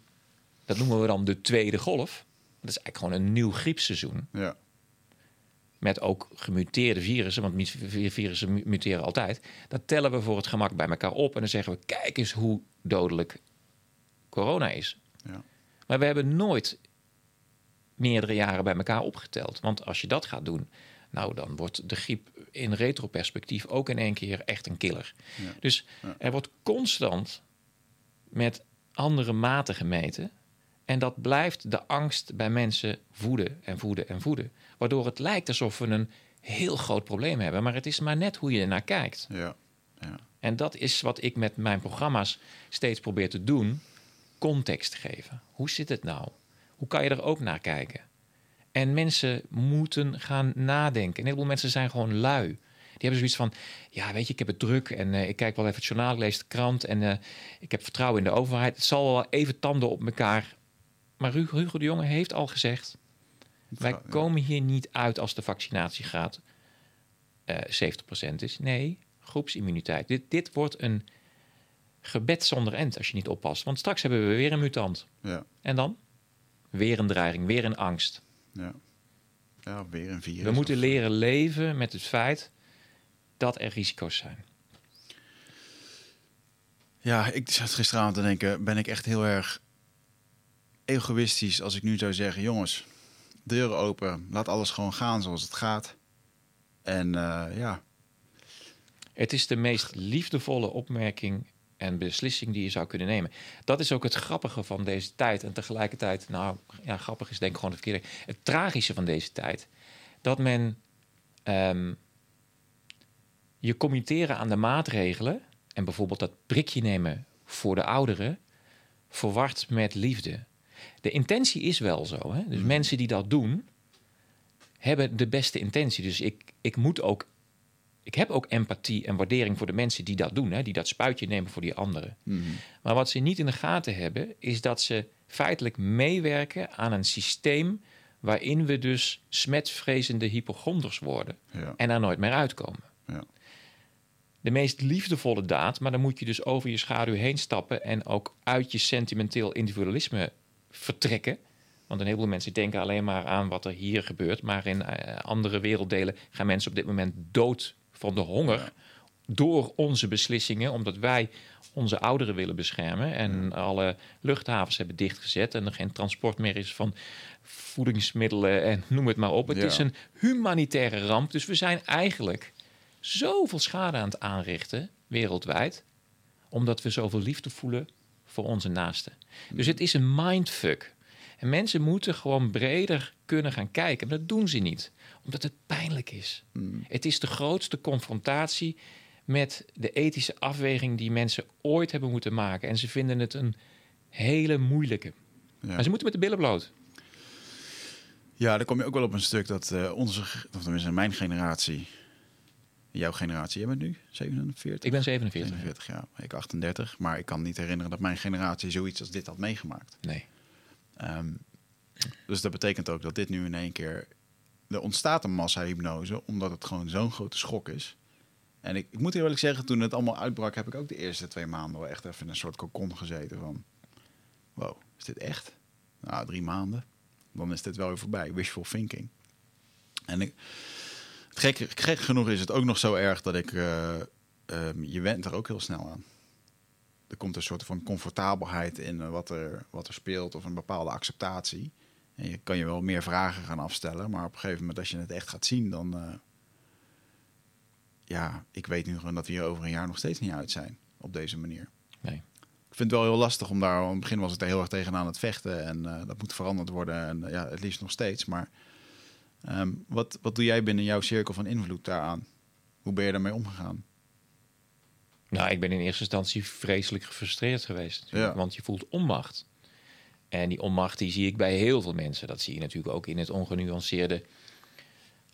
dat noemen we dan de tweede golf. Dat is eigenlijk gewoon een nieuw griepseizoen. Ja. Met ook gemuteerde virussen, want virussen muteren altijd. Dat tellen we voor het gemak bij elkaar op. En dan zeggen we, kijk eens hoe dodelijk corona is. Ja. Maar we hebben nooit meerdere jaren bij elkaar opgeteld. Want als je dat gaat doen, nou, dan wordt de griep in retroperspectief ook in één keer echt een killer. Ja. Dus ja. er wordt constant met andere maten gemeten. En dat blijft de angst bij mensen voeden en voeden en voeden. Waardoor het lijkt alsof we een heel groot probleem hebben. Maar het is maar net hoe je ernaar kijkt. Ja. Ja. En dat is wat ik met mijn programma's steeds probeer te doen. Context geven. Hoe zit het nou? Hoe kan je er ook naar kijken? En mensen moeten gaan nadenken. Een heleboel mensen zijn gewoon lui. Die hebben zoiets van, ja, weet je, ik heb het druk. En uh, ik kijk wel even het journaal, ik lees de krant. En uh, ik heb vertrouwen in de overheid. Het zal wel even tanden op elkaar. Maar Hugo de Jonge heeft al gezegd, dat wij gaat, komen ja. hier niet uit als de vaccinatiegraad uh, zeventig procent is. Nee, groepsimmuniteit. Dit, dit wordt een gebed zonder end als je niet oppast. Want straks hebben we weer een mutant. Ja. En dan? Weer een dreiging, weer een angst. Ja. Ja, weer een virus. We moeten leren leven met het feit dat er risico's zijn. Ja, ik zat gisteravond te denken, ben ik echt heel erg egoïstisch als ik nu zou zeggen, jongens, deuren open, laat alles gewoon gaan zoals het gaat. En uh, ja. Het is de meest liefdevolle opmerking en beslissing die je zou kunnen nemen. Dat is ook het grappige van deze tijd. En tegelijkertijd, nou ja, grappig is denk ik gewoon het verkeerde. Het tragische van deze tijd. Dat men um, je committeren aan de maatregelen. En bijvoorbeeld dat prikje nemen voor de ouderen. Verward met liefde. De intentie is wel zo. Hè? Dus mm. mensen die dat doen, hebben de beste intentie. Dus ik, ik moet ook. Ik heb ook empathie en waardering voor de mensen die dat doen. Hè, die dat spuitje nemen voor die anderen. Mm-hmm. Maar wat ze niet in de gaten hebben, is dat ze feitelijk meewerken aan een systeem waarin we dus smetvrezende hypochonders worden. Ja. En daar nooit meer uitkomen. Ja. De meest liefdevolle daad, maar dan moet je dus over je schaduw heen stappen en ook uit je sentimenteel individualisme vertrekken. Want een heleboel mensen denken alleen maar aan wat er hier gebeurt. Maar in uh, andere werelddelen gaan mensen op dit moment dood van de honger, ja. door onze beslissingen, omdat wij onze ouderen willen beschermen en alle luchthavens hebben dichtgezet en er geen transport meer is van voedingsmiddelen en noem het maar op. Het ja. is een humanitaire ramp. Dus we zijn eigenlijk zoveel schade aan het aanrichten wereldwijd, omdat we zoveel liefde voelen voor onze naasten. Dus het is een mindfuck. En mensen moeten gewoon breder kunnen gaan kijken. Maar dat doen ze niet, omdat het pijnlijk is. Mm. Het is de grootste confrontatie met de ethische afweging die mensen ooit hebben moeten maken. En ze vinden het een hele moeilijke. Ja. Maar ze moeten met de billen bloot. Ja, dan kom je ook wel op een stuk dat uh, onze, of tenminste mijn generatie, jouw generatie, jij bent nu zevenenveertig? Ik ben zevenenveertig. zevenenveertig ja. Ja, ik achtendertig, maar ik kan niet herinneren dat mijn generatie zoiets als dit had meegemaakt. Nee. Um, dus dat betekent ook dat dit nu in één keer... Er ontstaat een massa-hypnose, omdat het gewoon zo'n grote schok is. En ik, ik moet eerlijk zeggen, toen het allemaal uitbrak, heb ik ook de eerste twee maanden wel echt even in een soort cocon gezeten van... Wow, is dit echt? Nou, drie maanden. Dan is dit wel weer voorbij. Wishful thinking. En ik, het gek, gek genoeg is het ook nog zo erg dat ik... Uh, um, je went er ook heel snel aan. Er komt een soort van comfortabelheid in wat er, wat er speelt of een bepaalde acceptatie. En je kan je wel meer vragen gaan afstellen, maar op een gegeven moment als je het echt gaat zien, dan... Uh, ja, ik weet nu gewoon dat we hier over een jaar nog steeds niet uit zijn op deze manier. Nee. Ik vind het wel heel lastig om daar... Aan het begin was het heel erg tegenaan het vechten en uh, dat moet veranderd worden. En uh, ja, het liefst nog steeds, maar um, wat, wat doe jij binnen jouw cirkel van invloed daaraan? Hoe ben je daarmee omgegaan? Nou, ik ben in eerste instantie vreselijk gefrustreerd geweest. Ja. Want je voelt onmacht. En die onmacht die zie ik bij heel veel mensen. Dat zie je natuurlijk ook in het ongenuanceerde,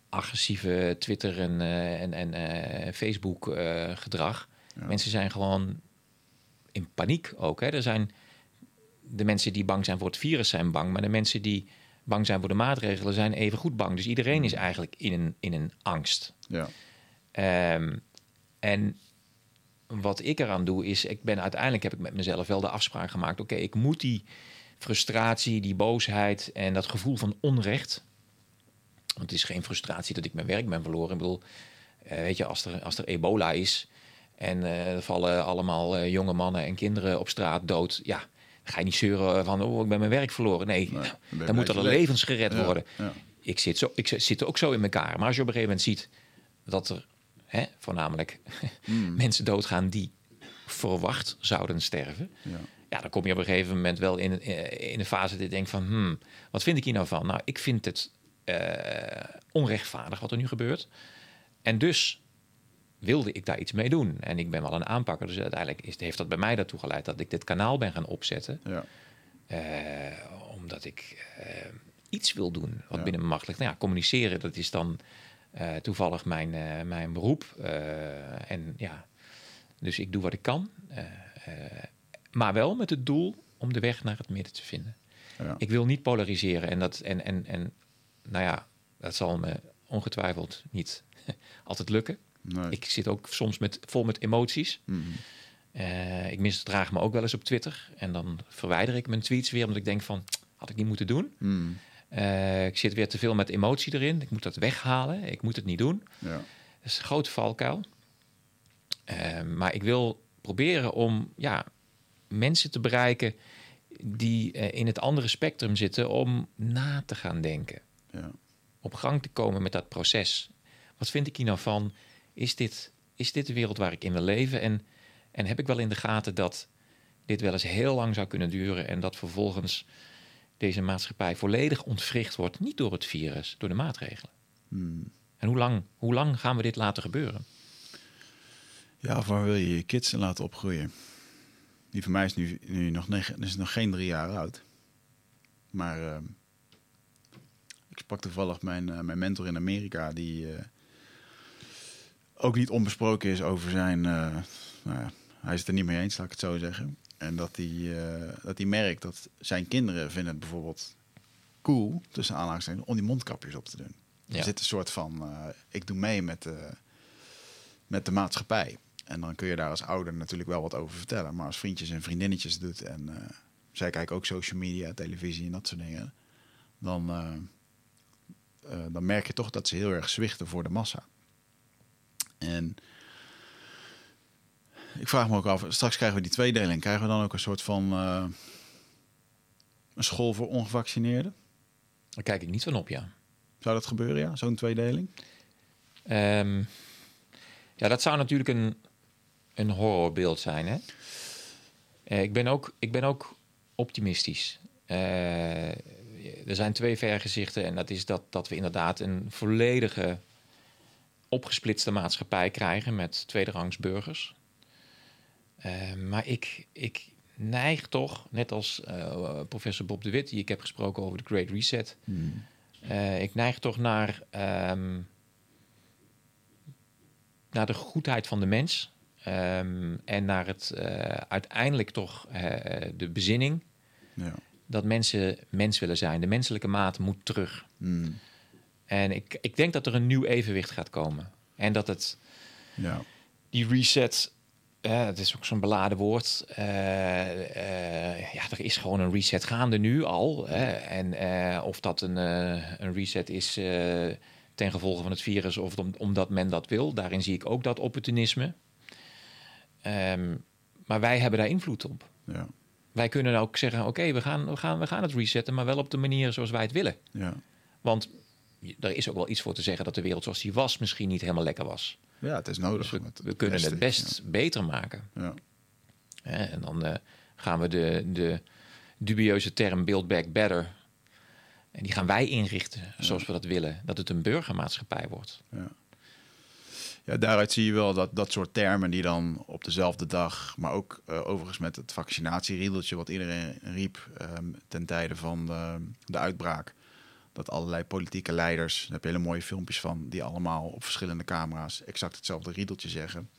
agressieve Twitter en, uh, en, en uh, Facebook uh, gedrag. Ja. Mensen zijn gewoon in paniek ook. Hè. Er zijn de mensen die bang zijn voor het virus zijn bang. Maar de mensen die bang zijn voor de maatregelen zijn even goed bang. Dus iedereen is eigenlijk in een, in een angst. Ja. Um, en... Wat ik eraan doe is, ik ben uiteindelijk heb ik met mezelf wel de afspraak gemaakt. Oké, okay, ik moet die frustratie, die boosheid en dat gevoel van onrecht. Want het is geen frustratie dat ik mijn werk ben verloren. Ik bedoel, uh, weet je, als er, als er ebola is en uh, er vallen allemaal uh, jonge mannen en kinderen op straat dood. Ja, ga je niet zeuren van, oh, ik ben mijn werk verloren. Nee, nee nou, dan moeten er levens gered ja, worden. Ja. Ik, zit zo, ik zit ook zo in elkaar. Maar als je op een gegeven moment ziet dat er... Hè, voornamelijk mm. mensen doodgaan die verwacht zouden sterven. Ja. ja, dan kom je op een gegeven moment wel in, in een fase dat je denkt van... Hmm, wat vind ik hier nou van? Nou, ik vind het uh, onrechtvaardig wat er nu gebeurt. En dus wilde ik daar iets mee doen. En ik ben wel een aanpakker. Dus uiteindelijk is, heeft dat bij mij daartoe geleid dat ik dit kanaal ben gaan opzetten. Ja. Uh, omdat ik uh, iets wil doen wat ja. binnen mijn macht ligt. Nou ja, communiceren, dat is dan... Uh, toevallig mijn, uh, mijn beroep. Uh, en ja, dus ik doe wat ik kan. Uh, uh, maar wel met het doel om de weg naar het midden te vinden. Ja. Ik wil niet polariseren. En, dat, en, en, en nou ja, dat zal me ongetwijfeld niet altijd lukken. Nee. Ik zit ook soms met, vol met emoties. Mm-hmm. Uh, ik misdraag me ook wel eens op Twitter. En dan verwijder ik mijn tweets weer. Omdat ik denk van, had ik niet moeten doen. Mm. Uh, ik zit weer te veel met emotie erin. Ik moet dat weghalen. Ik moet het niet doen. Ja. Dat is een grote valkuil. Uh, maar ik wil proberen om ja, mensen te bereiken... die uh, in het andere spectrum zitten om na te gaan denken. Ja. Op gang te komen met dat proces. Wat vind ik hier nou van? Is dit, is dit de wereld waar ik in wil leven? En, en heb ik wel in de gaten dat dit wel eens heel lang zou kunnen duren... en dat vervolgens... deze maatschappij volledig ontwricht wordt... niet door het virus, door de maatregelen. Hmm. En hoe lang, hoe lang gaan we dit laten gebeuren? Ja, of waar wil je je kids laten opgroeien? Die van mij is nu, nu nog, negen, is nog geen drie jaar oud. Maar uh, ik sprak toevallig mijn, uh, mijn mentor in Amerika... die uh, ook niet onbesproken is over zijn... Uh, nou ja, hij is het er niet mee eens, laat ik het zo zeggen... En dat hij, uh, dat hij merkt dat zijn kinderen vinden het bijvoorbeeld cool... tussen aanhalingstekens, om die mondkapjes op te doen. Ja. Er zit een soort van, uh, ik doe mee met de, met de maatschappij. En dan kun je daar als ouder natuurlijk wel wat over vertellen. Maar als vriendjes en vriendinnetjes doet... en uh, zij kijken ook social media, televisie en dat soort dingen... Dan, uh, uh, dan merk je toch dat ze heel erg zwichten voor de massa. En... ik vraag me ook af, straks krijgen we die tweedeling. Krijgen we dan ook een soort van uh, een school voor ongevaccineerden? Daar kijk ik niet van op, ja. Zou dat gebeuren, ja? Zo'n tweedeling? Um, ja, dat zou natuurlijk een, een horrorbeeld zijn, hè? Uh, ik ben ook, ik ben ook optimistisch. Uh, er zijn twee vergezichten en dat is dat, dat we inderdaad een volledige opgesplitste maatschappij krijgen met tweederangs burgers. Uh, maar ik, ik neig toch, net als uh, professor Bob de Wit, die ik heb gesproken over de Great Reset. Mm. Uh, ik neig toch naar, um, naar de goedheid van de mens. Um, en naar het uh, uiteindelijk toch uh, de bezinning. Ja. Dat mensen mens willen zijn. De menselijke maat moet terug. Mm. En ik, ik denk dat er een nieuw evenwicht gaat komen. En dat het... Ja. Die reset... Uh, het is ook zo'n beladen woord. Uh, uh, ja, er is gewoon een reset gaande nu al. Hè? En uh, of dat een, uh, een reset is uh, ten gevolge van het virus... of om, omdat men dat wil. Daarin zie ik ook dat opportunisme. Um, maar wij hebben daar invloed op. Ja. Wij kunnen ook zeggen... oké, okay, we, gaan, we, gaan, we gaan het resetten... maar wel op de manier zoals wij het willen. Ja. Want... er is ook wel iets voor te zeggen dat de wereld zoals die was... misschien niet helemaal lekker was. Ja, het is nodig. Dus we, we kunnen beste, het best ja. beter maken. Ja. En dan uh, gaan we de, de dubieuze term Build Back Better... en die gaan wij inrichten zoals ja. we dat willen. Dat het een burgermaatschappij wordt. Ja, ja daaruit zie je wel dat dat soort termen die dan op dezelfde dag... maar ook uh, overigens met het vaccinatieriedeltje... wat iedereen riep uh, ten tijde van de, de uitbraak... dat allerlei politieke leiders, daar heb je hele mooie filmpjes van... die allemaal op verschillende camera's exact hetzelfde riedeltje zeggen.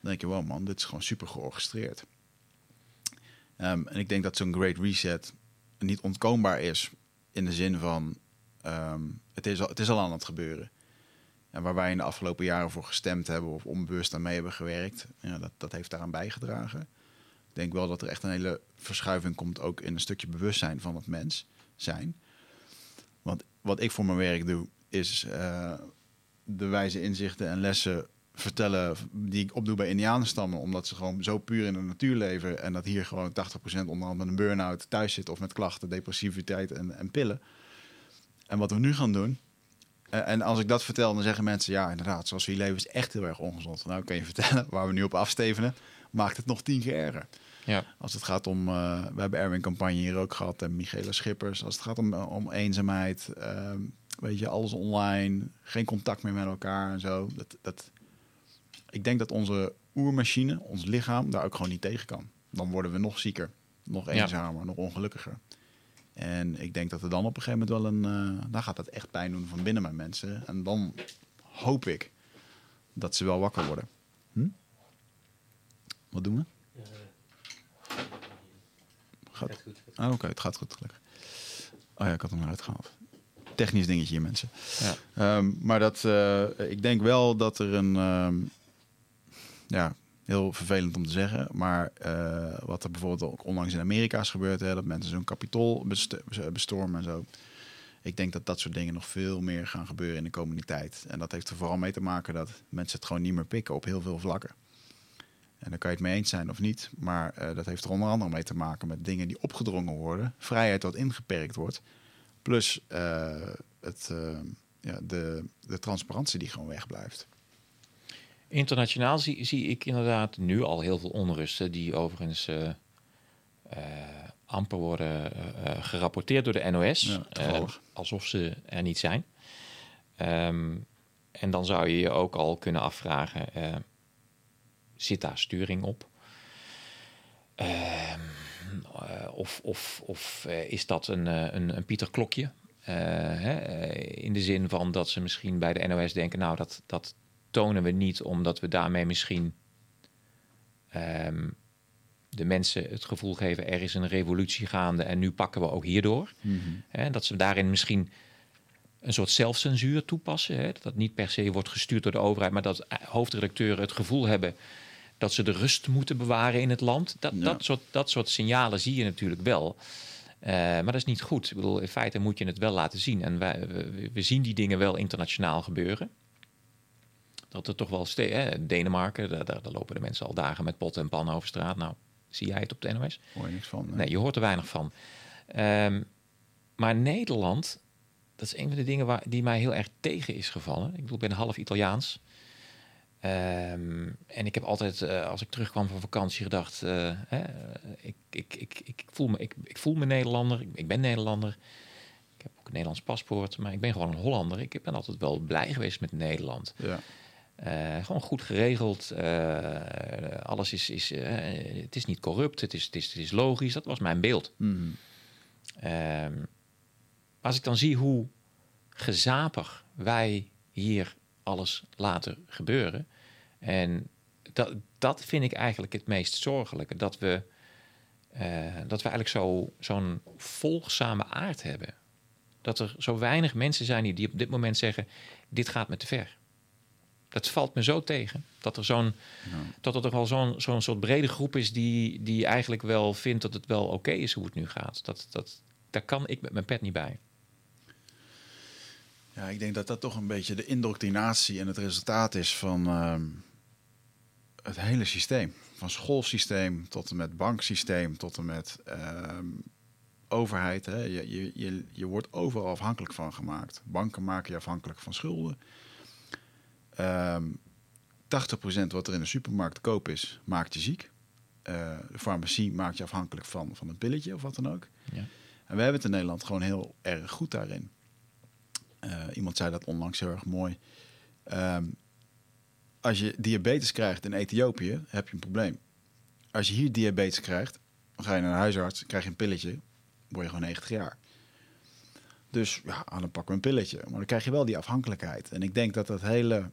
Dan denk je, wow man, dit is gewoon super georchestreerd. Um, en ik denk dat zo'n Great Reset niet ontkoombaar is... in de zin van, um, het is al, het is al aan het gebeuren. En waar wij in de afgelopen jaren voor gestemd hebben... of onbewust aan mee hebben gewerkt, ja, dat, dat heeft daaraan bijgedragen. Ik denk wel dat er echt een hele verschuiving komt... ook in een stukje bewustzijn van het mens zijn... Want wat ik voor mijn werk doe, is uh, de wijze inzichten en lessen vertellen... die ik opdoe bij Indianenstammen, omdat ze gewoon zo puur in de natuur leven... en dat hier gewoon tachtig procent onderhand met een burn-out thuis zit... of met klachten, depressiviteit en, en pillen. En wat we nu gaan doen... Uh, en als ik dat vertel, dan zeggen mensen... ja, inderdaad, zoals we hier leven is echt heel erg ongezond. Nou, kan je vertellen, waar we nu op afstevenen... maakt het nog tien keer erger. Ja. Als het gaat om, uh, we hebben Erwin Kompanje hier ook gehad en Michela Schippers. Als het gaat om, om eenzaamheid, uh, weet je, alles online, geen contact meer met elkaar en zo. Dat, dat, ik denk dat onze oermachine, ons lichaam, daar ook gewoon niet tegen kan. Dan worden we nog zieker, nog eenzamer, ja. nog ongelukkiger. En ik denk dat er dan op een gegeven moment wel een, uh, daar gaat dat echt pijn doen van binnen bij mensen. En dan hoop ik dat ze wel wakker worden. Hm? Wat doen we? Gaat... Ah, oké, okay, het gaat goed, gelukkig. Oh ja, ik had hem eruit gehaald. Technisch dingetje hier, mensen. Ja. Um, maar dat, uh, ik denk wel dat er een... Um, ja, heel vervelend om te zeggen... maar uh, wat er bijvoorbeeld ook onlangs in Amerika is gebeurd... Hè, dat mensen zo'n kapitool bestormen en zo. Ik denk dat dat soort dingen nog veel meer gaan gebeuren in de komende tijd. En dat heeft er vooral mee te maken dat mensen het gewoon niet meer pikken... op heel veel vlakken. En daar kan je het mee eens zijn of niet. Maar uh, dat heeft er onder andere mee te maken met dingen die opgedrongen worden. Vrijheid wat ingeperkt wordt. Plus uh, het, uh, ja, de, de transparantie die gewoon wegblijft. Internationaal zie, zie ik inderdaad nu al heel veel onrusten. Die overigens uh, uh, amper worden uh, gerapporteerd door de N O S. Ja, uh, alsof ze er niet zijn. Um, en dan zou je je ook al kunnen afvragen... Uh, Zit daar sturing op? Uh, of of, of uh, is dat een, een, een Pieter Klokje? Uh, hè? In de zin van dat ze misschien bij de N O S denken... nou, dat, dat tonen we niet omdat we daarmee misschien... Um, de mensen het gevoel geven... er is een revolutie gaande en nu pakken we ook hierdoor. Mm-hmm. Hè? Dat ze daarin misschien... een soort zelfcensuur toepassen. Hè? Dat dat niet per se wordt gestuurd door de overheid... maar dat hoofdredacteuren het gevoel hebben... dat ze de rust moeten bewaren in het land. Dat, ja. dat, soort, dat soort signalen zie je natuurlijk wel. Uh, maar dat is niet goed. Ik bedoel, in feite moet je het wel laten zien. En wij, we, we zien die dingen wel internationaal gebeuren. dat er toch wel steeds... Hè, Denemarken, daar, daar, daar lopen de mensen al dagen met potten en pannen over straat. Nou, zie jij het op de N O S? Hoor je niks van. Nee, nee je hoort er weinig van. Um, maar Nederland, dat is een van de dingen waar, die mij heel erg tegen is gevallen. Ik bedoel, ik ben half Italiaans. Um, en ik heb altijd, uh, als ik terugkwam van vakantie, gedacht... Uh, hè, ik, ik, ik, ik, voel me, ik, ik voel me Nederlander, ik, ik ben Nederlander... Ik heb ook een Nederlands paspoort, maar ik ben gewoon een Hollander. Ik ben altijd wel blij geweest met Nederland. Ja. Uh, gewoon goed geregeld. Uh, alles is, is, uh, het is niet corrupt, het is, het is, het is logisch. Dat was mijn beeld. Mm. Uh, als ik dan zie hoe gezapig wij hier alles laten gebeuren. En dat, dat vind ik eigenlijk het meest zorgelijke. Dat we, uh, dat we eigenlijk zo, zo'n volgzame aard hebben. Dat er zo weinig mensen zijn die, die op dit moment zeggen... dit gaat me te ver. Dat valt me zo tegen. Dat er, zo'n, ja. dat er toch wel zo'n, zo'n soort brede groep is... Die, die eigenlijk wel vindt dat het wel oké okay is hoe het nu gaat. Dat, dat, daar kan ik met mijn pet niet bij. Ja, ik denk dat dat toch een beetje de indoctrinatie... en het resultaat is van uh, het hele systeem. Van schoolsysteem tot en met banksysteem tot en met... Uh, overheid, hè? Je, je, je, je wordt overal afhankelijk van gemaakt. Banken maken je afhankelijk van schulden. Um, tachtig procent wat er in de supermarkt te koop is, maakt je ziek. Uh, de farmacie maakt je afhankelijk van, van een pilletje of wat dan ook. Ja. En we hebben het in Nederland gewoon heel erg goed daarin. Uh, iemand zei dat onlangs heel erg mooi. Um, als je diabetes krijgt in Ethiopië, heb je een probleem. Als je hier diabetes krijgt, dan ga je naar een huisarts, krijg je een pilletje... word je gewoon negentig jaar. Dus ja, dan pakken we een pilletje. Maar dan krijg je wel die afhankelijkheid. En ik denk dat dat hele...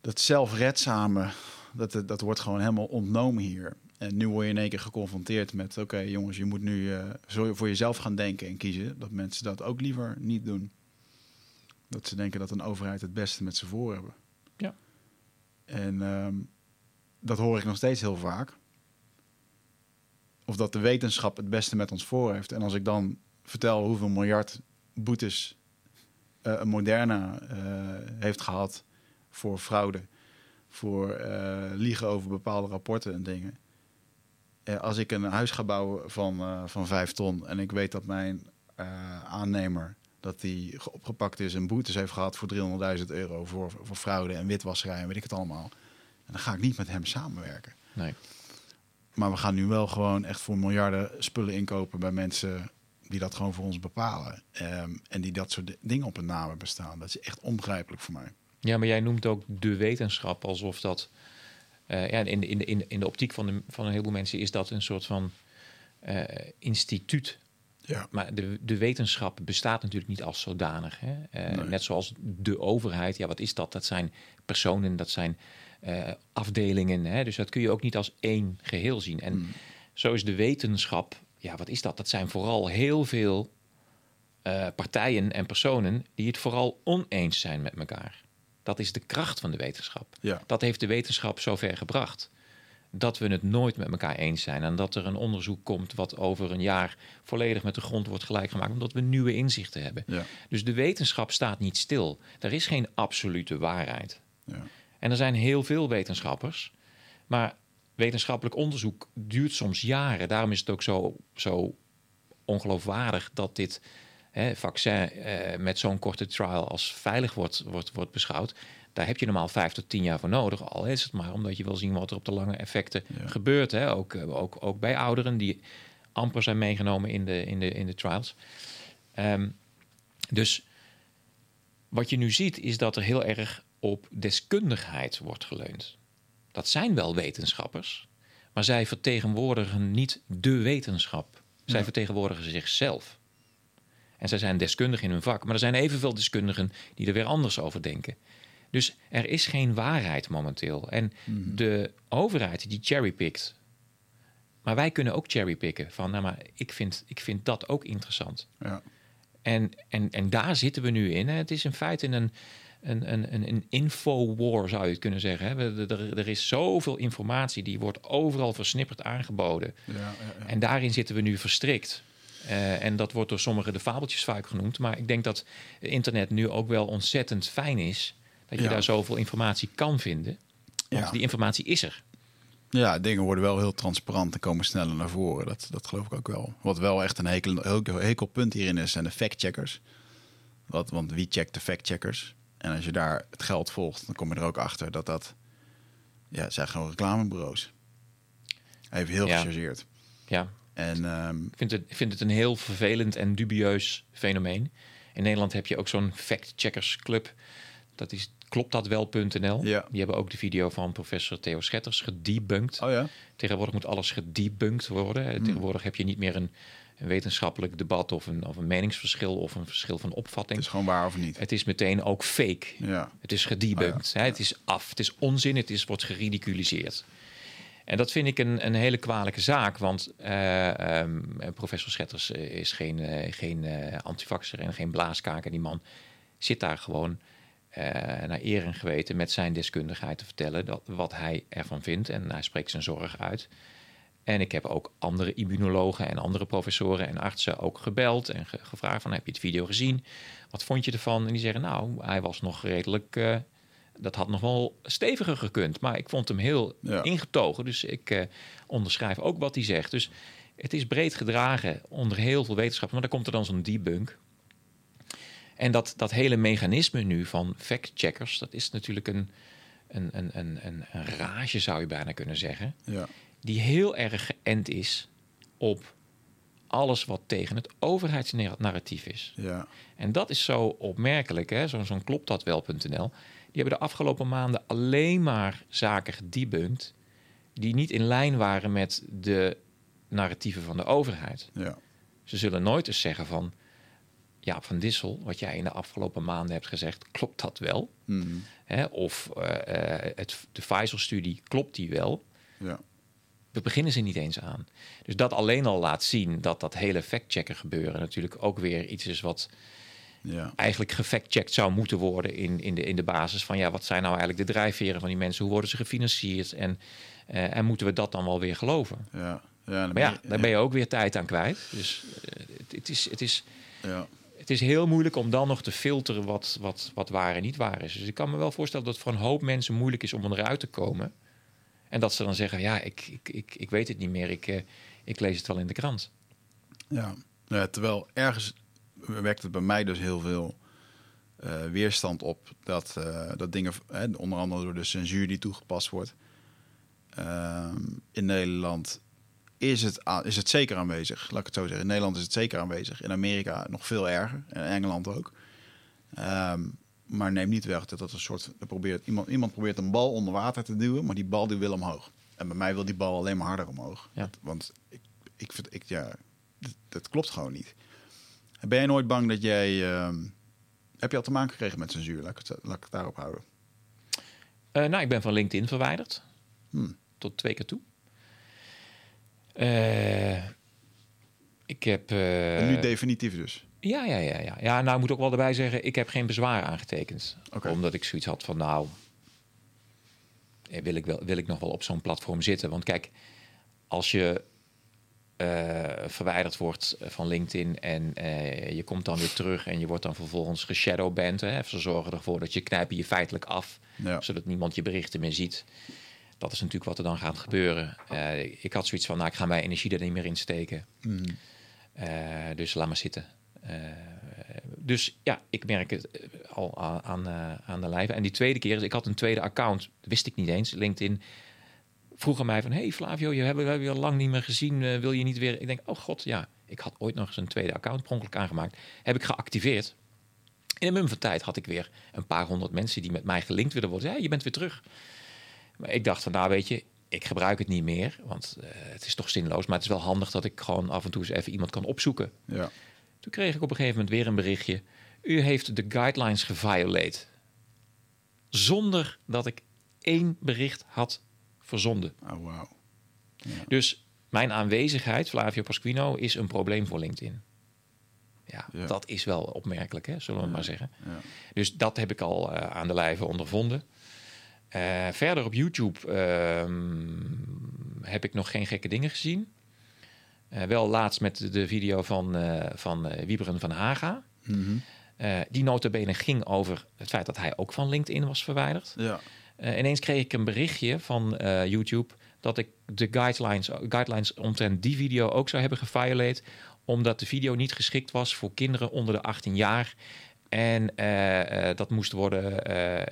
dat zelfredzame... Dat, dat wordt gewoon helemaal ontnomen hier. En nu word je in één keer geconfronteerd met... oké, okay, jongens, je moet nu uh, zo voor jezelf gaan denken en kiezen. Dat mensen dat ook liever niet doen. Dat ze denken dat een overheid het beste met ze voor hebben. Ja. En um, dat hoor ik nog steeds heel vaak. Of dat de wetenschap het beste met ons voor heeft. En als ik dan vertel hoeveel miljard boetes uh, Moderna uh, heeft gehad voor fraude, voor uh, liegen over bepaalde rapporten en dingen. Uh, als ik een huis ga bouwen van, uh, van vijf ton en ik weet dat mijn uh, aannemer dat die opgepakt is en boetes heeft gehad voor driehonderdduizend euro voor, voor fraude en witwasserij en weet ik het allemaal. En dan ga ik niet met hem samenwerken. Nee. Maar we gaan nu wel gewoon echt voor miljarden spullen inkopen... bij mensen die dat gewoon voor ons bepalen. Um, en die dat soort dingen op hun namen bestaan. Dat is echt onbegrijpelijk voor mij. Ja, maar jij noemt ook de wetenschap alsof dat... Uh, ja, in, in, in, in de optiek van, de, van een heleboel mensen is dat een soort van uh, instituut. Ja. Maar de, de wetenschap bestaat natuurlijk niet als zodanig. Hè? Uh, nee. Net zoals de overheid. Ja, wat is dat? Dat zijn personen, dat zijn... Uh, afdelingen, hè? Dus dat kun je ook niet als één geheel zien. En mm. zo is de wetenschap, ja, wat is dat? Dat zijn vooral heel veel uh, partijen en personen die het vooral oneens zijn met elkaar. Dat is de kracht van de wetenschap. Ja. Dat heeft de wetenschap zover gebracht dat we het nooit met elkaar eens zijn en dat er een onderzoek komt wat over een jaar volledig met de grond wordt gelijkgemaakt omdat we nieuwe inzichten hebben. Ja. Dus de wetenschap staat niet stil. Er is geen absolute waarheid. Ja. En er zijn heel veel wetenschappers. Maar wetenschappelijk onderzoek duurt soms jaren. Daarom is het ook zo, zo ongeloofwaardig dat dit hè, vaccin eh, met zo'n korte trial als veilig wordt, wordt, wordt beschouwd. Daar heb je normaal vijf tot tien jaar voor nodig. Al is het maar omdat je wil zien wat er op de lange effecten ja. gebeurt. Hè. Ook, ook, ook bij ouderen die amper zijn meegenomen in de, in de, in de trials. Um, dus wat je nu ziet is dat er heel erg... op deskundigheid wordt geleund. Dat zijn wel wetenschappers, maar zij vertegenwoordigen niet de wetenschap. Zij ja. vertegenwoordigen zichzelf. En zij zijn deskundig in hun vak, maar er zijn evenveel deskundigen die er weer anders over denken. Dus er is geen waarheid momenteel. En mm-hmm. de overheid die cherrypikt, maar wij kunnen ook cherrypicken van, nou maar ik vind, ik vind dat ook interessant. Ja. En, en, en daar zitten we nu in. Het is in feite in een Een, een, een, een infowar zou je het kunnen zeggen. Hè? Er, er is zoveel informatie die wordt overal versnipperd aangeboden. Ja, ja, ja. En daarin zitten we nu verstrikt. Uh, en dat wordt door sommigen de fabeltjes vaak genoemd. Maar ik denk dat internet nu ook wel ontzettend fijn is... Dat je ja. daar zoveel informatie kan vinden. Want ja. die informatie is er. Ja, dingen worden wel heel transparant en komen sneller naar voren. Dat, dat geloof ik ook wel. Wat wel echt een hekel, hekelpunt hierin is, zijn de factcheckers. Wat, want wie checkt de factcheckers? En als je daar het geld volgt, dan kom je er ook achter dat dat... Ja, zijn gewoon reclamebureaus. Even heel ja. gechargeerd. Ja. En, um, ik, vind het, ik vind het een heel vervelend en dubieus fenomeen. In Nederland heb je ook zo'n factcheckersclub. Dat is klopt dat wel punt n l. Ja. Die hebben ook de video van professor Theo Schetters gedebunked. Oh ja. Tegenwoordig moet alles gedebunked worden. Mm. Tegenwoordig heb je niet meer een, een wetenschappelijk debat of een, of een meningsverschil of een verschil van opvatting. Het is gewoon waar of niet. Het is meteen ook fake. Ja. Het is gedebunked. Oh ja. He, het is af. Het is onzin. Het is, wordt geridiculiseerd. En dat vind ik een, een hele kwalijke zaak, want uh, um, professor Schetters is geen, uh, geen uh, antivaxer en geen blaaskaker. Die man zit daar gewoon uh, naar eer en geweten met zijn deskundigheid te vertellen dat, wat hij ervan vindt. En hij spreekt zijn zorg uit. En ik heb ook andere immunologen en andere professoren en artsen ook gebeld en ge- gevraagd van heb je het video gezien? Wat vond je ervan? En die zeggen nou, hij was nog redelijk... Uh, Dat had nog wel steviger gekund. Maar ik vond hem heel ja. ingetogen. Dus ik uh, onderschrijf ook wat hij zegt. Dus het is breed gedragen onder heel veel wetenschappers. Maar dan komt er dan zo'n debunk. En dat, dat hele mechanisme nu van factcheckers... dat is natuurlijk een, een, een, een, een, een rage, zou je bijna kunnen zeggen. Ja. Die heel erg geënt is op alles wat tegen het overheidsnarratief is. Ja. En dat is zo opmerkelijk. Hè? Zo, zo'n klopt dat wel.nl... Die hebben de afgelopen maanden alleen maar zaken gedebunked die niet in lijn waren met de narratieven van de overheid. Ja. Ze zullen nooit eens zeggen van... ja, Van Dissel, wat jij in de afgelopen maanden hebt gezegd, klopt dat wel? Mm-hmm. Hè, of uh, uh, het, de Pfizer-studie, klopt die wel? Ja. We beginnen ze niet eens aan. Dus dat alleen al laat zien dat dat hele fact-checken gebeuren natuurlijk ook weer iets is wat... Ja. eigenlijk gefactcheckt zou moeten worden in, in, de, in de basis van... ja, wat zijn nou eigenlijk de drijfveren van die mensen? Hoe worden ze gefinancierd? En, uh, en moeten we dat dan wel weer geloven? Ja. Ja, maar ja, daar ben je ook weer tijd aan kwijt. Dus uh, het, het, is, het, is, ja. het is heel moeilijk om dan nog te filteren wat, wat, wat waar en niet waar is. Dus ik kan me wel voorstellen dat het voor een hoop mensen moeilijk is om eruit te komen. En dat ze dan zeggen, ja, ik, ik, ik, ik weet het niet meer. Ik, uh, ik lees het wel in de krant. Ja, ja terwijl ergens... werkt het bij mij dus heel veel uh, weerstand op dat, uh, dat dingen, eh, onder andere door de censuur die toegepast wordt. Uh, in Nederland is het, a- is het zeker aanwezig, laat ik het zo zeggen. In Nederland is het zeker aanwezig, in Amerika nog veel erger, in Engeland ook. Um, maar neem niet weg dat dat een soort, dat probeert, iemand, iemand probeert een bal onder water te duwen, maar die bal die wil omhoog. En bij mij wil die bal alleen maar harder omhoog. Ja. Dat, want ik, ik vind, ik, ja, dat, dat klopt gewoon niet. Ben jij nooit bang dat jij... Uh, heb je al te maken gekregen met censuur? Laat ik het, laat ik het daarop houden. Uh, nou, ik ben van LinkedIn verwijderd. Hmm. Tot twee keer toe. Uh, ik heb... Uh, en nu definitief dus? Ja, ja, ja, ja. Ja, nou, ik moet ook wel erbij zeggen... ik heb geen bezwaar aangetekend. Okay. Omdat ik zoiets had van... nou, wil ik, wel, wil ik nog wel op zo'n platform zitten? Want kijk, als je... Uh, verwijderd wordt van LinkedIn en uh, je komt dan weer terug en je wordt dan vervolgens geshadowband. Hè? Ze zorgen ervoor dat je knijpen je feitelijk af, ja. zodat niemand je berichten meer ziet. Dat is natuurlijk wat er dan gaat gebeuren. Uh, ik had zoiets van, nou, ik ga mijn energie er niet meer in steken. Mm. Uh, dus laat maar zitten. Uh, dus ja, ik merk het al aan, uh, aan de lijve. En die tweede keer, ik had een tweede account, wist ik niet eens, LinkedIn... vroeg aan mij van, hey Flavio, je hebben we hebben je al lang niet meer gezien. Uh, wil je niet weer... Ik denk, oh god, ja. Ik had ooit nog eens een tweede account per ongeluk aangemaakt. Heb ik geactiveerd. In een mum van tijd had ik weer een paar honderd mensen... die met mij gelinkt willen worden. Ja, je bent weer terug. Maar ik dacht van, nou weet je, ik gebruik het niet meer. Want uh, het is toch zinloos. Maar het is wel handig dat ik gewoon af en toe eens even iemand kan opzoeken. Ja. Toen kreeg ik op een gegeven moment weer een berichtje. U heeft de guidelines geviolate. Zonder dat ik één bericht had verzonden. Oh, wow. Ja. Dus mijn aanwezigheid, Flavio Pasquino, is een probleem voor LinkedIn. Ja, ja. Dat is wel opmerkelijk, hè, zullen we ja. maar zeggen. Ja. Dus dat heb ik al uh, aan de lijve ondervonden. Uh, verder op YouTube uh, heb ik nog geen gekke dingen gezien. Uh, wel laatst met de video van, uh, van uh, Wybren van Haga. Mm-hmm. Uh, die nota bene ging over het feit dat hij ook van LinkedIn was verwijderd. Ja. Uh, ineens kreeg ik een berichtje van uh, YouTube dat ik de guidelines, guidelines omtrent die video ook zou hebben geviolate, omdat de video niet geschikt was voor kinderen onder de achttien jaar. En uh, uh, dat moest worden...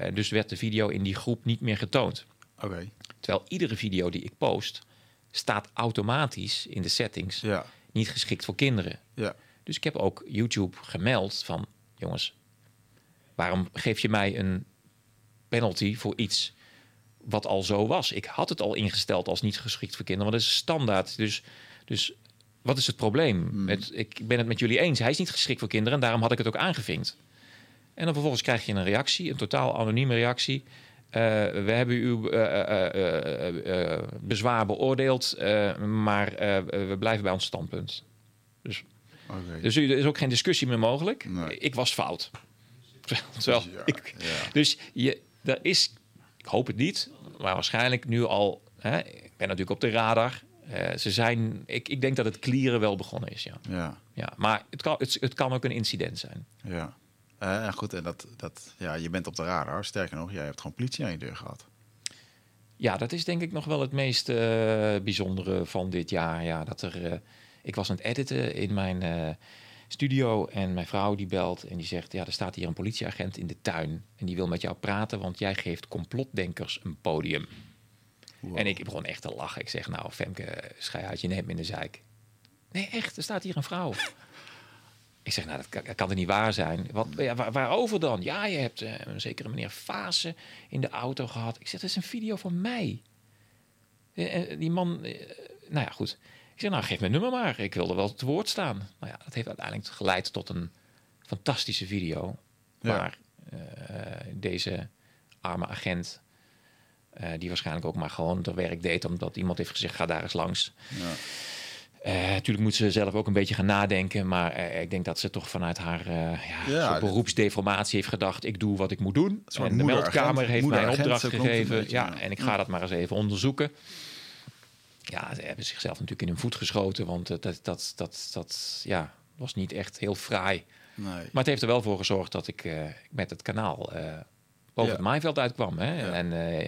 Uh, dus werd de video in die groep niet meer getoond. Okay. Terwijl iedere video die ik post staat automatisch in de settings ja. niet geschikt voor kinderen. Ja. Dus ik heb ook YouTube gemeld van, jongens, waarom geef je mij een penalty voor iets wat al zo was? Ik had het al ingesteld als niet geschikt voor kinderen, want dat is standaard. Dus, dus wat is het probleem? Hmm. Het, ik ben het met jullie eens. Hij is niet geschikt voor kinderen en daarom had ik het ook aangevinkt. En dan vervolgens krijg je een reactie, een totaal anonieme reactie. Uh, we hebben uw uh, uh, uh, uh, uh, bezwaar beoordeeld, uh, maar uh, we blijven bij ons standpunt. Dus, okay. dus er is ook geen discussie meer mogelijk. Nee. Ik was fout. Terwijl, ja, ik, ja. Dus je, daar is, ik hoop het niet, maar waarschijnlijk nu al, hè, ik ben natuurlijk op de radar. Uh, ze zijn, ik, ik denk dat het clearen wel begonnen is, ja. ja. ja maar het kan, het, het kan ook een incident zijn. Ja. Uh, goed, en dat, dat, ja, je bent op de radar. Sterker nog, jij hebt gewoon politie aan je deur gehad. Ja, dat is denk ik nog wel het meest uh, bijzondere van dit jaar. Ja, dat er, uh, ik was aan het editen in mijn uh, studio en mijn vrouw die belt en die zegt, ja, er staat hier een politieagent in de tuin en die wil met jou praten, want jij geeft complotdenkers een podium. Wow. En ik begon echt te lachen. Ik zeg, nou Femke, schei uit, je neemt me in de zeik. Nee, echt, er staat hier een vrouw. Ik zeg, nou, dat kan, dat kan er niet waar zijn. Wat, ja, waar, waarover dan? Ja, je hebt uh, een zekere meneer Vase in de auto gehad. Ik zeg, dat is een video van mij. Uh, die man, uh, nou ja, goed. Ik zeg, nou, geef mijn nummer maar. Ik wilde wel het woord staan. Nou ja, dat heeft uiteindelijk geleid tot een fantastische video. Ja. Maar uh, deze arme agent, uh, die waarschijnlijk ook maar gewoon haar werk deed, omdat iemand heeft gezegd, ga daar eens langs. Ja. Natuurlijk uh, moet ze zelf ook een beetje gaan nadenken. Maar uh, ik denk dat ze toch vanuit haar uh, ja, ja, beroepsdeformatie heeft gedacht, ik doe wat ik moet doen. En de meldkamer heeft mij een opdracht gegeven. Een ja, en ik ga ja. dat maar eens even onderzoeken. Ja, ze hebben zichzelf natuurlijk in hun voet geschoten. Want uh, dat, dat, dat, dat ja, was niet echt heel fraai. Nee. Maar het heeft er wel voor gezorgd dat ik uh, met het kanaal uh, boven ja. het maaiveld uitkwam. Hè? Ja. En Uh,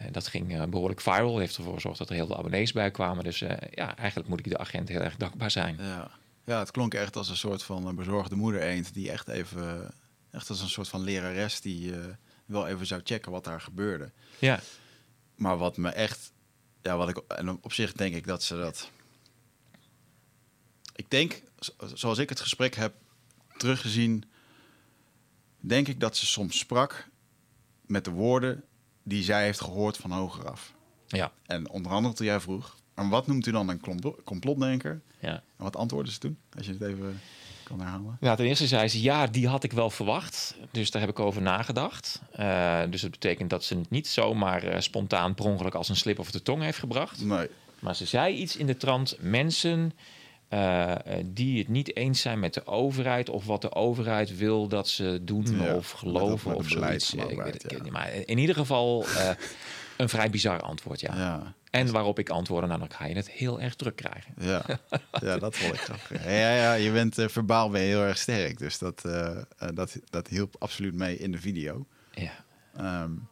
Uh, dat ging uh, behoorlijk viral. Heeft ervoor gezorgd dat er heel veel abonnees bij kwamen. Dus uh, ja, eigenlijk moet ik de agent heel erg dankbaar zijn. Ja, ja het klonk echt als een soort van bezorgde moeder eend. Die echt even, echt als een soort van lerares die uh, wel even zou checken wat daar gebeurde. Ja. Maar wat me echt, ja, wat ik, en op zich denk ik dat ze dat, ik denk, zoals ik het gesprek heb teruggezien, denk ik dat ze soms sprak met de woorden die zij heeft gehoord van hogeraf. Ja. En onder andere toen jij vroeg, en wat noemt u dan een complotdenker? Ja. En wat antwoordde ze toen? Als je het even kan herhalen. Nou, ten eerste zei ze, ja, die had ik wel verwacht. Dus daar heb ik over nagedacht. Uh, dus dat betekent dat ze het niet zomaar uh, spontaan per ongeluk als een slip over de tong heeft gebracht. Nee. Maar ze zei iets in de trant, mensen uh, die het niet eens zijn met de overheid of wat de overheid wil dat ze doen ja, of geloven of zoiets. Ik weet het, ja. Maar in ieder geval uh, een vrij bizar antwoord, ja. ja. En waarop ik antwoordde, nou dan ga je het heel erg druk krijgen. Ja, ja dat vond ik grappig. Ja, ja, je bent uh, verbaal ben je heel erg sterk, dus dat, uh, dat, dat hielp absoluut mee in de video. Ja. Um,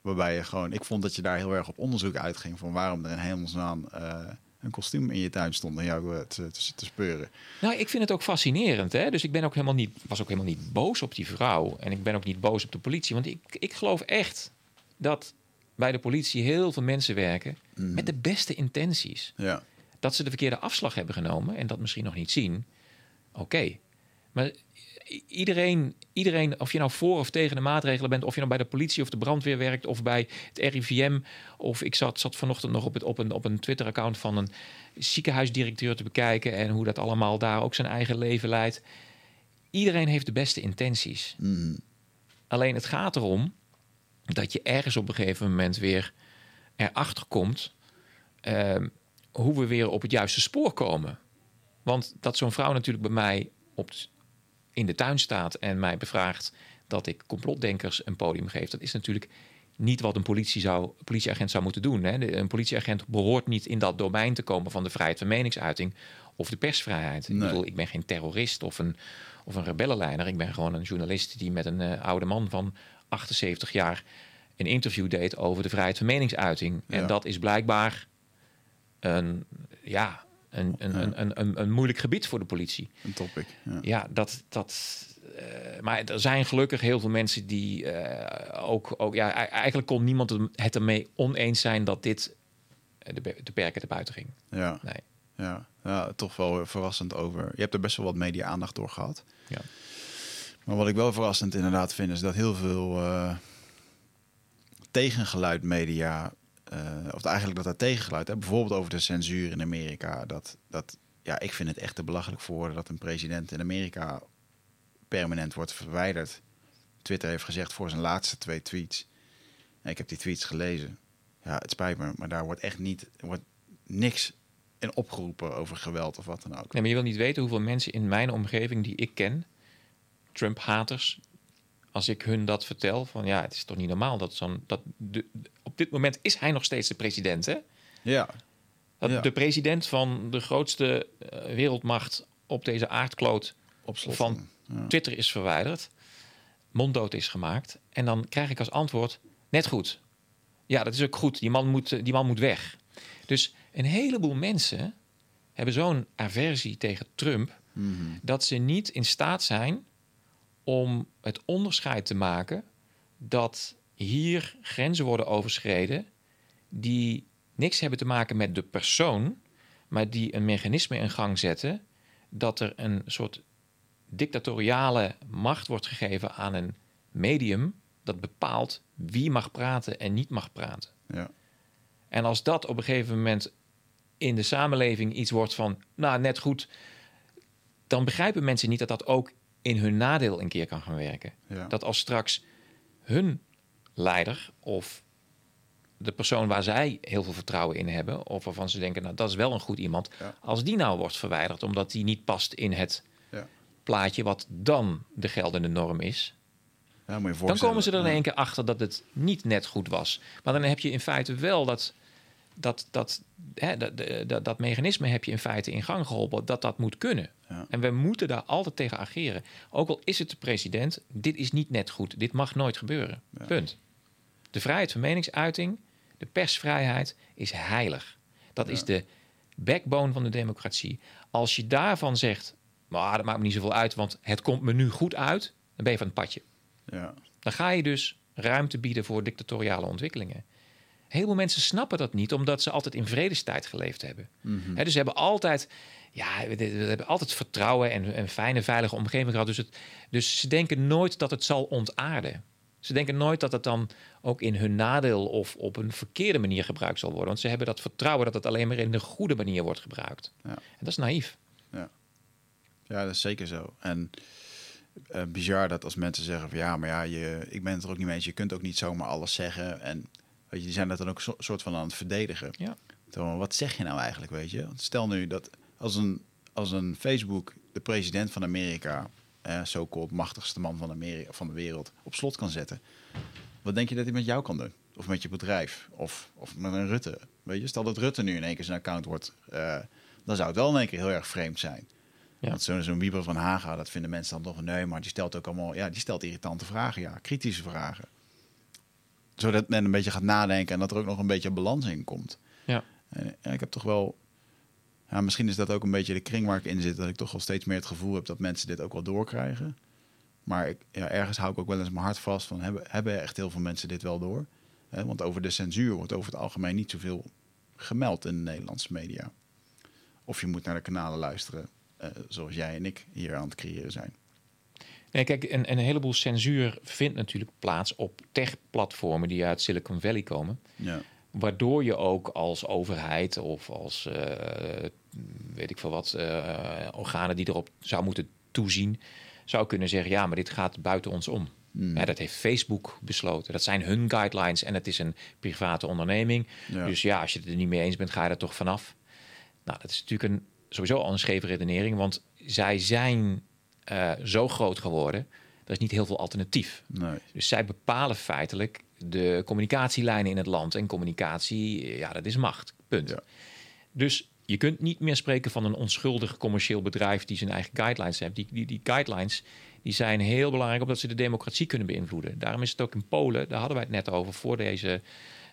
waarbij je gewoon, ik vond dat je daar heel erg op onderzoek uitging van waarom er in hemelsnaam Uh, een kostuum in je tuin stond en jou te, te, te speuren. Nou, ik vind het ook fascinerend. Hè? Dus ik ben ook helemaal niet, was ook helemaal niet boos op die vrouw. En ik ben ook niet boos op de politie. Want ik, ik geloof echt dat bij de politie heel veel mensen werken mm. met de beste intenties. Ja. Dat ze de verkeerde afslag hebben genomen en dat misschien nog niet zien. Oké. Okay. Maar iedereen, iedereen, of je nou voor of tegen de maatregelen bent, of je nou bij de politie of de brandweer werkt, of bij het R I V M, of ik zat, zat vanochtend nog op, het, op een, op een Twitter-account van een ziekenhuisdirecteur te bekijken en hoe dat allemaal daar ook zijn eigen leven leidt. Iedereen heeft de beste intenties. Mm. Alleen het gaat erom dat je ergens op een gegeven moment weer erachter komt uh, hoe we weer op het juiste spoor komen. Want dat zo'n vrouw natuurlijk bij mij op het, in de tuin staat en mij bevraagt dat ik complotdenkers een podium geef, dat is natuurlijk niet wat een politie zou, politieagent zou moeten doen. Hè. De, een politieagent behoort niet in dat domein te komen van de vrijheid van meningsuiting of de persvrijheid. Nee. Ik bedoel, ik ben geen terrorist of een, of een rebellenleider. Ik ben gewoon een journalist die met een uh, oude man van achtenzeventig jaar een interview deed over de vrijheid van meningsuiting. Ja. En dat is blijkbaar een, ja, een, een, ja. Een, een, een, een moeilijk gebied voor de politie. Een topic. Ja, ja dat... dat Uh, maar er zijn gelukkig heel veel mensen die uh, ook, ook... ja, eigenlijk kon niemand het ermee oneens zijn dat dit de, be- de perken te buiten ging. Ja. Nee. Ja. Ja, toch wel verrassend over. Je hebt er best wel wat media-aandacht door gehad. Ja. Maar wat ik wel verrassend inderdaad vind, is dat heel veel uh, tegengeluid media... Uh, of eigenlijk dat dat tegengeluid... Hè, bijvoorbeeld over de censuur in Amerika. Dat, dat, ja, ik vind het echt te belachelijk voor woorden dat een president in Amerika... permanent wordt verwijderd. Twitter heeft gezegd voor zijn laatste twee tweets. En ik heb die tweets gelezen. Ja, het spijt me, maar daar wordt echt niet, wordt niks in opgeroepen over geweld of wat dan ook. Nee, maar je wil niet weten hoeveel mensen in mijn omgeving die ik ken, Trump-haters, als ik hun dat vertel, van ja, het is toch niet normaal dat zo'n dat de, op dit moment is hij nog steeds de president, hè? Ja. Dat ja. De president van de grootste wereldmacht op deze aardkloot op slot van ja. Twitter is verwijderd, monddood is gemaakt. En dan krijg ik als antwoord, net goed. Ja, dat is ook goed. Die man moet, die man moet weg. Dus een heleboel mensen hebben zo'n aversie tegen Trump... Mm-hmm. dat ze niet in staat zijn om het onderscheid te maken... dat hier grenzen worden overschreden... die niks hebben te maken met de persoon... maar die een mechanisme in gang zetten... dat er een soort... dictatoriale macht wordt gegeven aan een medium... dat bepaalt wie mag praten en niet mag praten. Ja. En als dat op een gegeven moment in de samenleving iets wordt van... nou, net goed, dan begrijpen mensen niet dat dat ook in hun nadeel een keer kan gaan werken. Ja. Dat als straks hun leider of de persoon waar zij heel veel vertrouwen in hebben... of waarvan ze denken, nou, dat is wel een goed iemand... Ja. als die nou wordt verwijderd omdat die niet past in het... Ja. plaatje wat dan de geldende norm is. Ja, moet je dan komen ze er in één keer achter dat het niet net goed was. Maar dan heb je in feite wel dat... dat, dat, hè, dat, dat, dat mechanisme heb je in feite in gang geholpen... dat dat moet kunnen. Ja. En we moeten daar altijd tegen ageren. Ook al is het de president, dit is niet net goed. Dit mag nooit gebeuren. Ja. Punt. De vrijheid van meningsuiting, de persvrijheid is heilig. Dat ja. is de backbone van de democratie. Als je daarvan zegt... maar dat maakt me niet zoveel uit, want het komt me nu goed uit. Dan ben je van het padje. Ja. Dan ga je dus ruimte bieden voor dictatoriale ontwikkelingen. Heel veel mensen snappen dat niet, omdat ze altijd in vredestijd geleefd hebben. Mm-hmm. He, dus ze hebben altijd, ja, we, we hebben altijd vertrouwen en een fijne, veilige omgeving gehad. Dus, het, dus ze denken nooit dat het zal ontaarden. Ze denken nooit dat het dan ook in hun nadeel of op een verkeerde manier gebruikt zal worden. Want ze hebben dat vertrouwen dat het alleen maar in de goede manier wordt gebruikt. Ja. En dat is naïef. Ja. Ja, dat is zeker zo. En uh, bizar dat als mensen zeggen van ja, maar ja, je, ik ben het er ook niet mee eens. Je kunt ook niet zomaar alles zeggen. En weet je, die zijn dat dan ook zo, soort van aan het verdedigen. Ja. Toen, wat zeg je nou eigenlijk, weet je? Want stel nu dat als een, als een Facebook de president van Amerika, eh, zo-called machtigste man van Amerika, van de wereld, op slot kan zetten. Wat denk je dat hij met jou kan doen? Of met je bedrijf? Of, of met een Rutte? Weet je, stel dat Rutte nu in één keer zijn account wordt, uh, dan zou het wel in één keer heel erg vreemd zijn. Ja. Want zo'n, zo'n Wybren van Haga, dat vinden mensen dan toch... nee, maar die stelt ook allemaal... ja, die stelt irritante vragen, ja, kritische vragen. Zodat men een beetje gaat nadenken... en dat er ook nog een beetje balans in komt. Ja. En, en ik heb toch wel... ja, misschien is dat ook een beetje de kring waar ik in zit... dat ik toch wel steeds meer het gevoel heb... dat mensen dit ook wel doorkrijgen. Maar ik, ja, ergens hou ik ook wel eens mijn hart vast... van hebben, hebben echt heel veel mensen dit wel door? He, want over de censuur wordt over het algemeen... niet zoveel gemeld in de Nederlandse media. Of je moet naar de kanalen luisteren... Uh, zoals jij en ik hier aan het creëren zijn. Nee, kijk, een, een heleboel censuur vindt natuurlijk plaats op tech-platformen die uit Silicon Valley komen. Ja. Waardoor je ook als overheid of als uh, weet ik veel wat uh, organen die erop zou moeten toezien, zou kunnen zeggen: ja, maar dit gaat buiten ons om. Mm. Ja, dat heeft Facebook besloten. Dat zijn hun guidelines en het is een private onderneming. Ja. Dus ja, als je het er niet mee eens bent, ga je er toch vanaf. Nou, dat is natuurlijk een sowieso al een scheve redenering, want zij zijn uh, zo groot geworden... er is niet heel veel alternatief. Nee. Dus zij bepalen feitelijk de communicatielijnen in het land. En communicatie, ja, dat is macht. Punt. Ja. Dus je kunt niet meer spreken van een onschuldig commercieel bedrijf die zijn eigen guidelines heeft. Die, die, die guidelines die zijn heel belangrijk omdat ze de democratie kunnen beïnvloeden. Daarom is het ook in Polen, daar hadden wij het net over voor deze,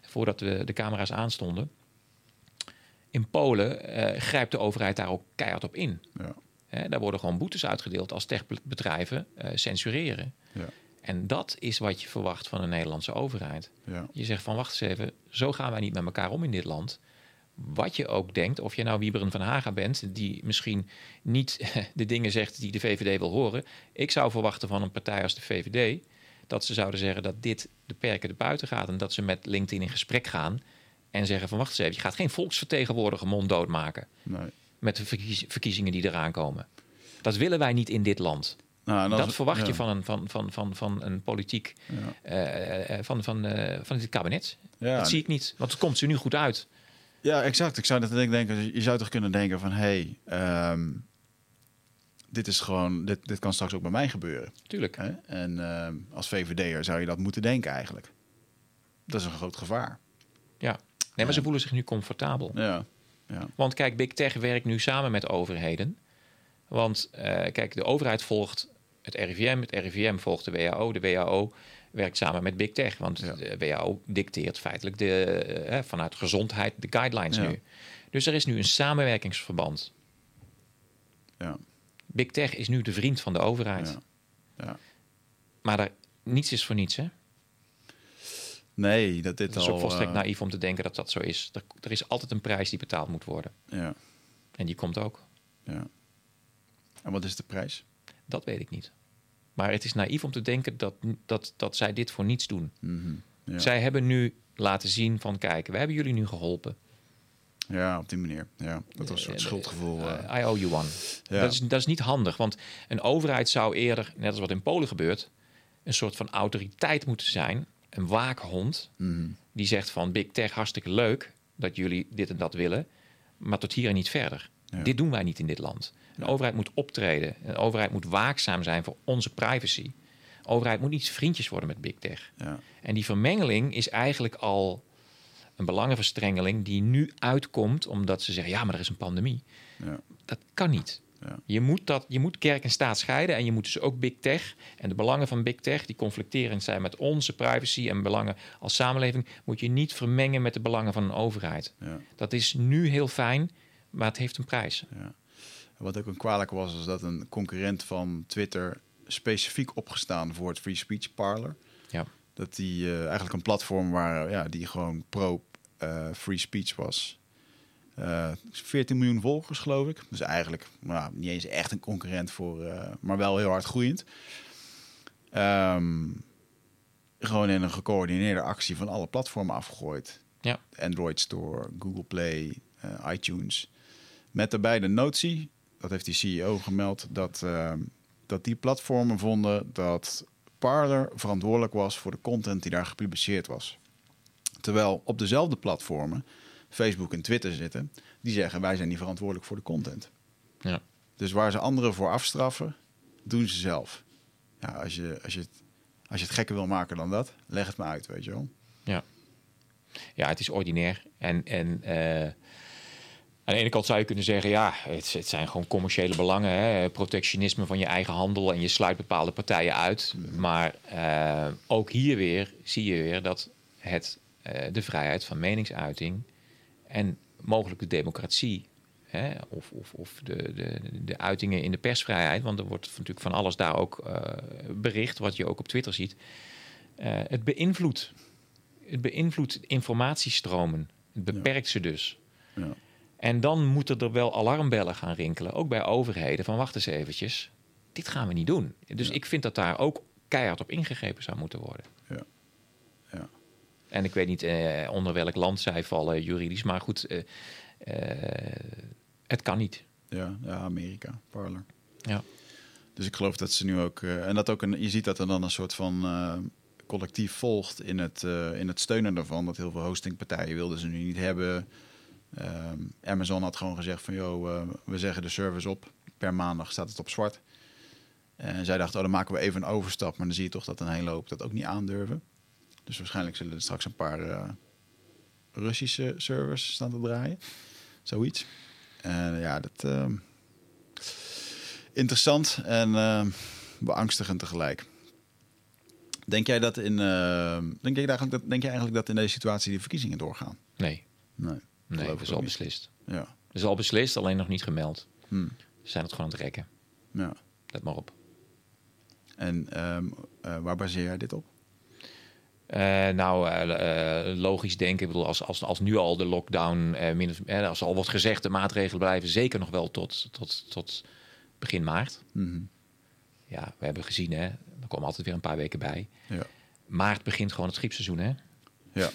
voordat we de camera's aanstonden. In Polen eh, grijpt de overheid daar ook keihard op in. Ja. Eh, daar worden gewoon boetes uitgedeeld als techbedrijven eh, censureren. Ja. En dat is wat je verwacht van een Nederlandse overheid. Ja. Je zegt van wacht eens even, zo gaan wij niet met elkaar om in dit land. Wat je ook denkt, of je nou Wybren van Haga bent, die misschien niet de dingen zegt die de V V D wil horen. Ik zou verwachten van een partij als de V V D dat ze zouden zeggen dat dit de perken erbuiten gaat. En dat ze met LinkedIn in gesprek gaan en zeggen van wacht eens even, je gaat geen volksvertegenwoordiger monddood maken. Nee. Met de verkies- verkiezingen die eraan komen. Dat willen wij niet in dit land. Nou, dat dat verwacht ja. je van een, van, van, van, van een politiek, ja. uh, van, van, uh, van het kabinet. Ja. Dat zie ik niet, want het komt ze nu goed uit. Ja, exact. Ik zou dat denken. Je zou toch kunnen denken van, hé, hey, um, dit is gewoon, dit, dit kan straks ook bij mij gebeuren. Tuurlijk. Hè? En um, als V V D'er zou je dat moeten denken eigenlijk. Dat is een groot gevaar. Ja. Nee, maar ja. ze voelen zich nu comfortabel. Ja. ja. Want kijk, Big Tech werkt nu samen met overheden. Want uh, kijk, de overheid volgt het R I V M, het R I V M volgt de W H O, de W H O werkt samen met Big Tech. Want ja. de W H O dicteert feitelijk de, uh, vanuit gezondheid de guidelines ja. nu. Dus er is nu een samenwerkingsverband. Ja. Big Tech is nu de vriend van de overheid. Ja. Ja. Maar daar, niets is voor niets, hè? Nee, dat dit al... Het is ook volstrekt uh... naïef om te denken dat dat zo is. Er, er is altijd een prijs die betaald moet worden. Ja. En die komt ook. Ja. En wat is de prijs? Dat weet ik niet. Maar het is naïef om te denken dat, dat, dat zij dit voor niets doen. Mm-hmm, ja. Zij hebben nu laten zien van kijk, we hebben jullie nu geholpen. Ja, op die manier. Ja, dat was een soort uh, schuldgevoel. Uh, uh, I owe you one. Ja. Dat is, dat is niet handig. Want een overheid zou eerder, net als wat in Polen gebeurt, een soort van autoriteit moeten zijn. Een waakhond mm-hmm. die zegt van Big Tech, hartstikke leuk dat jullie dit en dat willen. Maar tot hier en niet verder. Ja. Dit doen wij niet in dit land. Een overheid moet optreden. Een overheid moet waakzaam zijn voor onze privacy. Een overheid moet niet vriendjes worden met Big Tech. Ja. En die vermengeling is eigenlijk al een belangenverstrengeling die nu uitkomt omdat ze zeggen, ja, maar er is een pandemie. Ja. Dat kan niet. Ja. Je moet dat, je moet kerk en staat scheiden en je moet dus ook Big Tech en de belangen van Big Tech die conflicterend zijn met onze privacy en belangen als samenleving, moet je niet vermengen met de belangen van een overheid. Ja. Dat is nu heel fijn, maar het heeft een prijs. Ja. Wat ook een kwalijk was, is dat een concurrent van Twitter specifiek opgestaan voor het free speech Parler. Ja. Dat die uh, eigenlijk een platform waren ja, die gewoon pro uh, free speech was. Uh, veertien miljoen volgers, geloof ik. Dus eigenlijk nou, niet eens echt een concurrent voor, uh, maar wel heel hard groeiend. Um, gewoon in een gecoördineerde actie van alle platformen afgegooid. Ja. Android Store, Google Play, uh, iTunes. Met daarbij de notie, dat heeft die C E O gemeld, dat, uh, dat die platformen vonden dat Parler verantwoordelijk was voor de content die daar gepubliceerd was. Terwijl op dezelfde platformen, Facebook en Twitter zitten, die zeggen wij zijn niet verantwoordelijk voor de content. Ja. Dus waar ze anderen voor afstraffen, doen ze zelf. Ja, als je, als je, het, als je het gekker wil maken dan dat, leg het maar uit, weet je wel. Ja, ja het is ordinair en... en uh... Aan de ene kant zou je kunnen zeggen, ja, het, het zijn gewoon commerciële belangen. Hè? Protectionisme van je eigen handel en je sluit bepaalde partijen uit. Mm. Maar uh, ook hier weer zie je weer dat het, uh, de vrijheid van meningsuiting en mogelijk de democratie hè? of, of, of de, de, de uitingen in de persvrijheid, want er wordt natuurlijk van alles daar ook uh, bericht, wat je ook op Twitter ziet. Uh, het beïnvloedt. Het beïnvloedt informatiestromen. Het beperkt ja. ze dus. Ja. En dan moeten er wel alarmbellen gaan rinkelen, ook bij overheden, van wacht eens eventjes, dit gaan we niet doen. Dus ja. ik vind dat daar ook keihard op ingegrepen zou moeten worden. Ja. Ja. En ik weet niet eh, onder welk land zij vallen juridisch, maar goed, eh, eh, het kan niet. Ja, ja Amerika, Parler. Ja. Dus ik geloof dat ze nu ook, uh, en dat ook een, je ziet dat er dan een soort van uh, collectief volgt in het, uh, in het steunen daarvan, dat heel veel hostingpartijen wilden ze nu niet hebben. Uh, Amazon had gewoon gezegd van, joh, uh, we zeggen de service op. Per maandag staat het op zwart. En zij dachten, oh, dan maken we even een overstap. Maar dan zie je toch dat een hele hoop dat ook niet aandurven. Dus waarschijnlijk zullen er straks een paar uh, Russische servers staan te draaien. Zoiets. En ja, dat... Uh, interessant en uh, beangstigend tegelijk. Denk jij dat in... Uh, denk, jij eigenlijk dat, denk jij eigenlijk dat in deze situatie die verkiezingen doorgaan? Nee. Nee, nee dat is al niet. beslist. Ja. Dat is al beslist, alleen nog niet gemeld. Hmm. Ze zijn het gewoon aan het rekken. Ja. Let maar op. En um, uh, waar baseer jij dit op? Uh, nou, uh, uh, logisch denken. Ik bedoel, als, als, als nu al de lockdown... Uh, min of, uh, als al wordt gezegd, de maatregelen blijven zeker nog wel tot, tot, tot begin maart. Mm-hmm. Ja, we hebben gezien, hè. Er komen altijd weer een paar weken bij. Ja. Maart begint gewoon het griepseizoen, hè. Ja.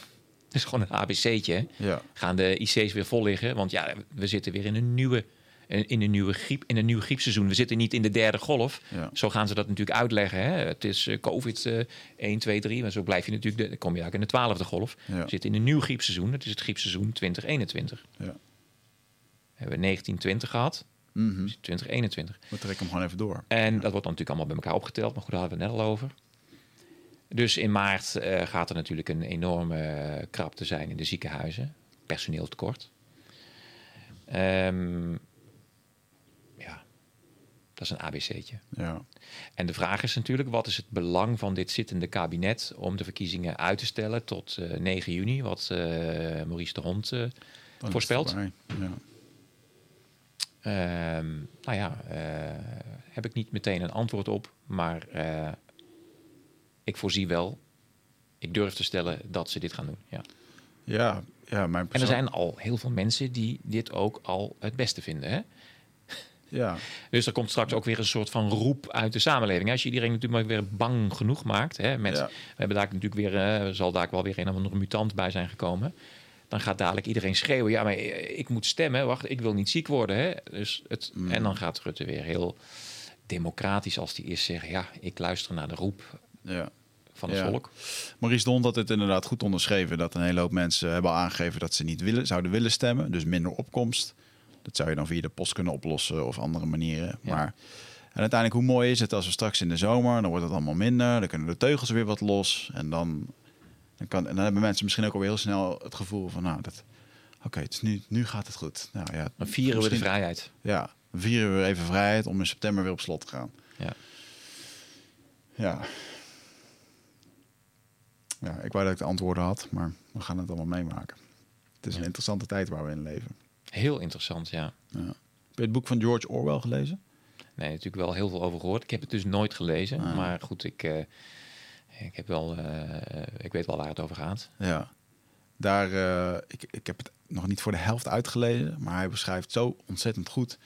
Het is gewoon een A B C'tje. Ja. Gaan de I C's weer vol liggen? Want ja, we zitten weer in een nieuwe... In een, nieuwe griep, in een nieuw griepseizoen. We zitten niet in de derde golf. Ja. Zo gaan ze dat natuurlijk uitleggen. Hè? Het is uh, COVID uh, één, twee, drie. Maar zo blijf je natuurlijk de, dan kom je eigenlijk in de twaalfde golf. Ja. We zitten in een nieuw griepseizoen. Het is het griepseizoen twintig eenentwintig. Ja. We hebben negentien twintig gehad. Mm-hmm. twintig eenentwintig. We trekken hem gewoon even door. En ja. dat wordt dan natuurlijk allemaal bij elkaar opgeteld. Maar goed, daar hadden we het net al over. Dus in maart uh, gaat er natuurlijk een enorme uh, krapte zijn in de ziekenhuizen. Personeel tekort. Ehm... Um, Dat is een A B C'tje. Ja. En de vraag is natuurlijk, wat is het belang van dit zittende kabinet om de verkiezingen uit te stellen tot uh, negen juni, wat uh, Maurice de Hond uh, voorspelt? Ja. Um, nou ja, uh, heb ik niet meteen een antwoord op, maar uh, ik voorzie wel, ik durf te stellen dat ze dit gaan doen. Ja. Ja, ja, mijn persoon... En er zijn al heel veel mensen die dit ook al het beste vinden, hè? Ja. Dus er komt straks ook weer een soort van roep uit de samenleving. Als je iedereen natuurlijk maar weer bang genoeg maakt. Hè, met, ja. We hebben daar natuurlijk weer, er zal daar wel weer een of andere mutant bij zijn gekomen. Dan gaat dadelijk iedereen schreeuwen. Ja, maar ik moet stemmen. Wacht, ik wil niet ziek worden. Hè. Dus het, mm. En dan gaat Rutte weer heel democratisch als die is zeggen. Ja, ik luister naar de roep ja. van het ja. volk. Maurice de Hond had het inderdaad goed onderschreven. Dat een hele hoop mensen hebben aangegeven dat ze niet willen, zouden willen stemmen. Dus minder opkomst. Dat zou je dan via de post kunnen oplossen of andere manieren. Ja. Maar en uiteindelijk, hoe mooi is het als we straks in de zomer... dan wordt het allemaal minder, dan kunnen de teugels weer wat los. En dan, dan, kan, en dan hebben mensen misschien ook alweer heel snel het gevoel van... nou, dat oké, okay, dus nu, nu gaat het goed. Nou, ja, dan vieren we de vrijheid. Ja, dan vieren we even vrijheid om in september weer op slot te gaan. Ja. Ja. Ja, ik wou dat ik de antwoorden had, maar we gaan het allemaal meemaken. Het is ja. een interessante tijd waar we in leven. Heel interessant, ja. ja. Heb je het boek van George Orwell gelezen? Nee, natuurlijk wel heel veel over gehoord. Ik heb het dus nooit gelezen. Ah. Maar goed, ik, uh, ik, heb wel, uh, ik weet wel waar het over gaat. Ja, daar, uh, ik, ik heb het nog niet voor de helft uitgelezen. Maar hij beschrijft zo ontzettend goed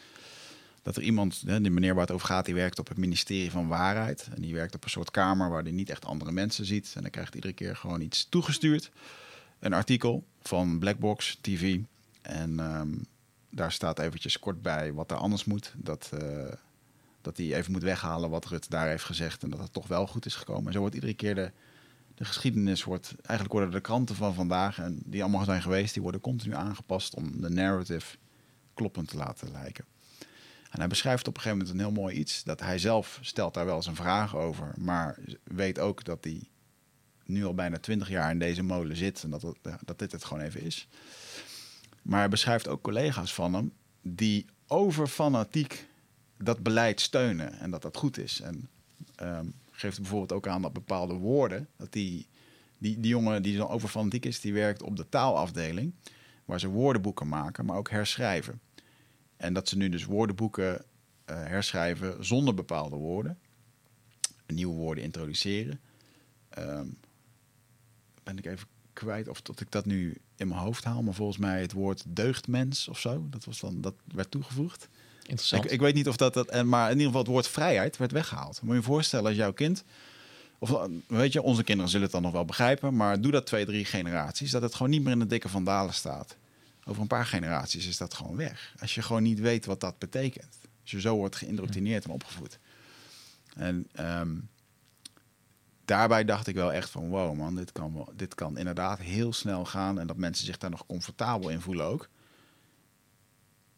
dat er iemand, hè, die meneer waar het over gaat... die werkt op het ministerie van Waarheid. En die werkt op een soort kamer waar hij niet echt andere mensen ziet. En hij krijgt iedere keer gewoon iets toegestuurd. Een artikel van Blackbox T V... En um, daar staat eventjes kort bij wat er anders moet. Dat, uh, dat hij even moet weghalen wat Rutte daar heeft gezegd... en dat het toch wel goed is gekomen. En zo wordt iedere keer de, de geschiedenis... wordt eigenlijk worden de kranten van vandaag... en die allemaal zijn geweest, die worden continu aangepast... om de narrative kloppend te laten lijken. En hij beschrijft op een gegeven moment een heel mooi iets... dat hij zelf stelt daar wel zijn vragen over... maar weet ook dat hij nu al bijna twintig jaar in deze molen zit... en dat, het, dat dit het gewoon even is... Maar hij beschrijft ook collega's van hem... die overfanatiek dat beleid steunen en dat dat goed is. En um, geeft bijvoorbeeld ook aan dat bepaalde woorden... dat die, die, die jongen die zo overfanatiek is... die werkt op de taalafdeling... waar ze woordenboeken maken, maar ook herschrijven. En dat ze nu dus woordenboeken uh, herschrijven zonder bepaalde woorden. Nieuwe woorden introduceren. Um, ben ik even... kwijt of dat ik dat nu in mijn hoofd haal, maar volgens mij het woord deugdmens of zo, dat was dan dat werd toegevoegd. Interessant. Ik, ik weet niet of dat dat en maar in ieder geval het woord vrijheid werd weggehaald. Moet je je voorstellen als jouw kind of weet je, onze kinderen zullen het dan nog wel begrijpen, maar doe dat twee, drie generaties dat het gewoon niet meer in de dikke vandalen staat. Over een paar generaties is dat gewoon weg. Als je gewoon niet weet wat dat betekent, als je zo wordt geïndoctrineerd en opgevoed. En um, daarbij dacht ik wel echt van wow man, dit kan, dit kan inderdaad heel snel gaan. En dat mensen zich daar nog comfortabel in voelen ook.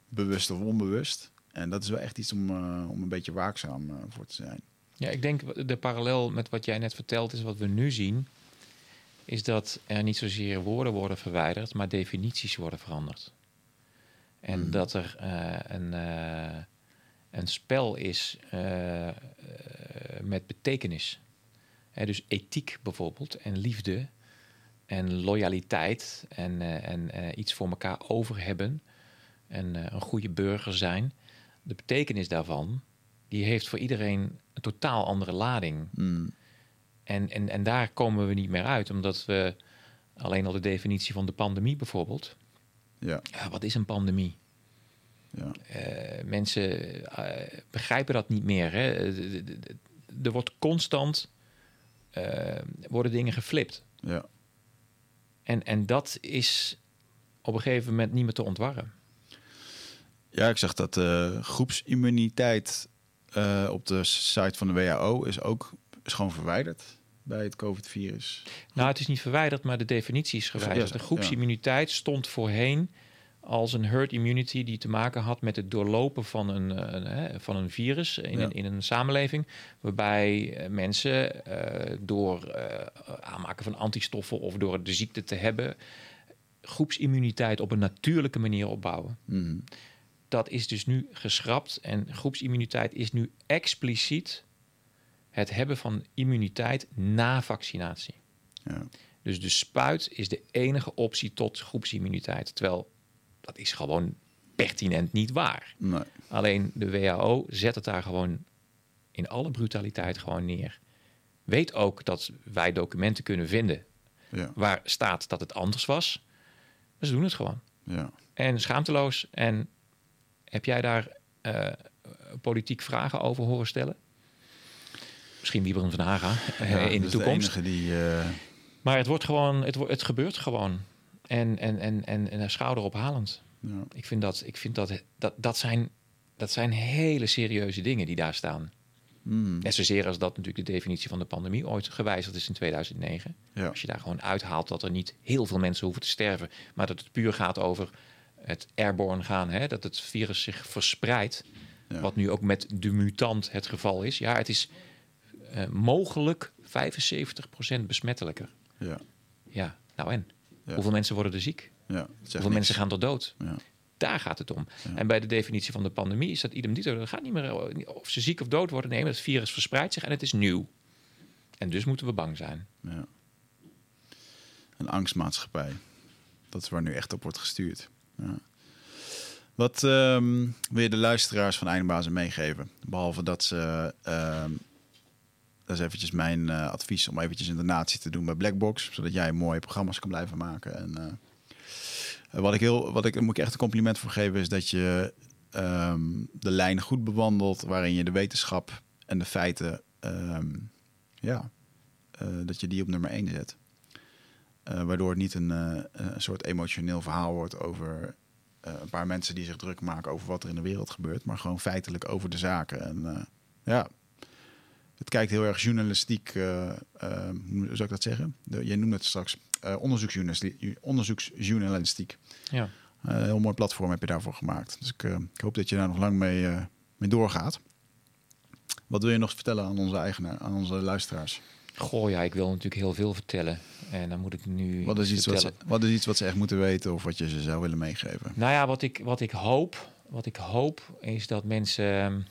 Bewust of onbewust. En dat is wel echt iets om, uh, om een beetje waakzaam uh, voor te zijn. Ja, ik denk de parallel met wat jij net vertelt is wat we nu zien. is dat er niet zozeer woorden worden verwijderd, maar definities worden veranderd. En mm. dat er uh, een, uh, een spel is uh, uh, met betekenis. Hè, dus ethiek bijvoorbeeld en liefde en loyaliteit en, uh, en uh, iets voor elkaar over hebben en uh, een goede burger zijn. De betekenis daarvan, die heeft voor iedereen een totaal andere lading. Mm. En, en, en daar komen we niet meer uit, omdat we alleen al de definitie van de pandemie bijvoorbeeld. Ja. Ja, wat is een pandemie? Ja. Uh, mensen uh, begrijpen dat niet meer. Hè? Er wordt constant uh, worden dingen geflipt. Ja. En, en dat is op een gegeven moment niet meer te ontwarren. Ja, ik zag dat uh, groepsimmuniteit uh, op de site van de W H O is ook is gewoon verwijderd bij het COVID-virus. Nou, het is niet verwijderd, maar de definitie is gewijzigd. De groepsimmuniteit stond voorheen als een herd immunity die te maken had met het doorlopen van een, een, van een virus in, ja. een, in een samenleving, waarbij mensen uh, door uh, aanmaken van antistoffen of door de ziekte te hebben, groepsimmuniteit op een natuurlijke manier opbouwen. Mm. Dat is dus nu geschrapt en groepsimmuniteit is nu expliciet het hebben van immuniteit na vaccinatie. Ja. Dus de spuit is de enige optie tot groepsimmuniteit. Terwijl dat is gewoon pertinent niet waar. Nee. Alleen de W H O zet het daar gewoon in alle brutaliteit gewoon neer. Weet ook dat wij documenten kunnen vinden ja. waar staat dat het anders was. Maar ze doen het gewoon. Ja. En schaamteloos. En heb jij daar uh, politiek vragen over horen stellen? Misschien Wybren van Haga ja, in de toekomst. De die, uh... Maar het wordt gewoon, het, het gebeurt gewoon. En, en, en, en, en schouderophalend. Ja. Ik vind dat, ik vind dat, dat, dat, zijn, dat zijn hele serieuze dingen die daar staan. Mm. Net zozeer als dat natuurlijk de definitie van de pandemie ooit gewijzigd is in tweeduizend negen. Ja. Als je daar gewoon uithaalt dat er niet heel veel mensen hoeven te sterven, maar dat het puur gaat over het airborne gaan, hè? Dat het virus zich verspreidt. Ja. Wat nu ook met de mutant het geval is. Ja, het is Uh, mogelijk vijfenzeventig procent besmettelijker. Ja. Ja, nou en? Ja. Hoeveel mensen worden er ziek? Ja, Hoeveel niks. mensen gaan er dood? Ja. Daar gaat het om. Ja. En bij de definitie van de pandemie is dat idem dito. Dat gaat niet meer of ze ziek of dood worden. Nee, maar het virus verspreidt zich en het is nieuw. En dus moeten we bang zijn. Ja. Een angstmaatschappij. Dat is waar nu echt op wordt gestuurd. Ja. Wat um, wil je de luisteraars van Eindbazen meegeven? Behalve dat ze... Uh, Dat is eventjes mijn uh, advies om eventjes een donatie te doen bij Blackbox. Zodat jij mooie programma's kan blijven maken. En uh, wat ik heel, wat ik, moet ik echt een compliment voor geven, is dat je um, de lijn goed bewandelt. Waarin je de wetenschap en de feiten, um, ja, uh, dat je die op nummer één zet. Uh, waardoor het niet een, uh, een soort emotioneel verhaal wordt over uh, een paar mensen die zich druk maken over wat er in de wereld gebeurt. Maar gewoon feitelijk over de zaken. En uh, ja... Het kijkt heel erg journalistiek, uh, uh, hoe zou ik dat zeggen? De, jij noemde het straks uh, onderzoeksjournalistiek. onderzoeksjournalistiek. Ja. Uh, heel mooi platform heb je daarvoor gemaakt. Dus ik, uh, ik hoop dat je daar nog lang mee, uh, mee doorgaat. Wat wil je nog vertellen aan onze eigenaar, aan onze luisteraars? Goh, ja, ik wil natuurlijk heel veel vertellen. En dan moet ik nu. Wat is iets, wat ze, wat is iets wat ze echt moeten weten of wat je ze zou willen meegeven? Nou ja, wat ik, wat ik, hoop, wat ik hoop is dat mensen.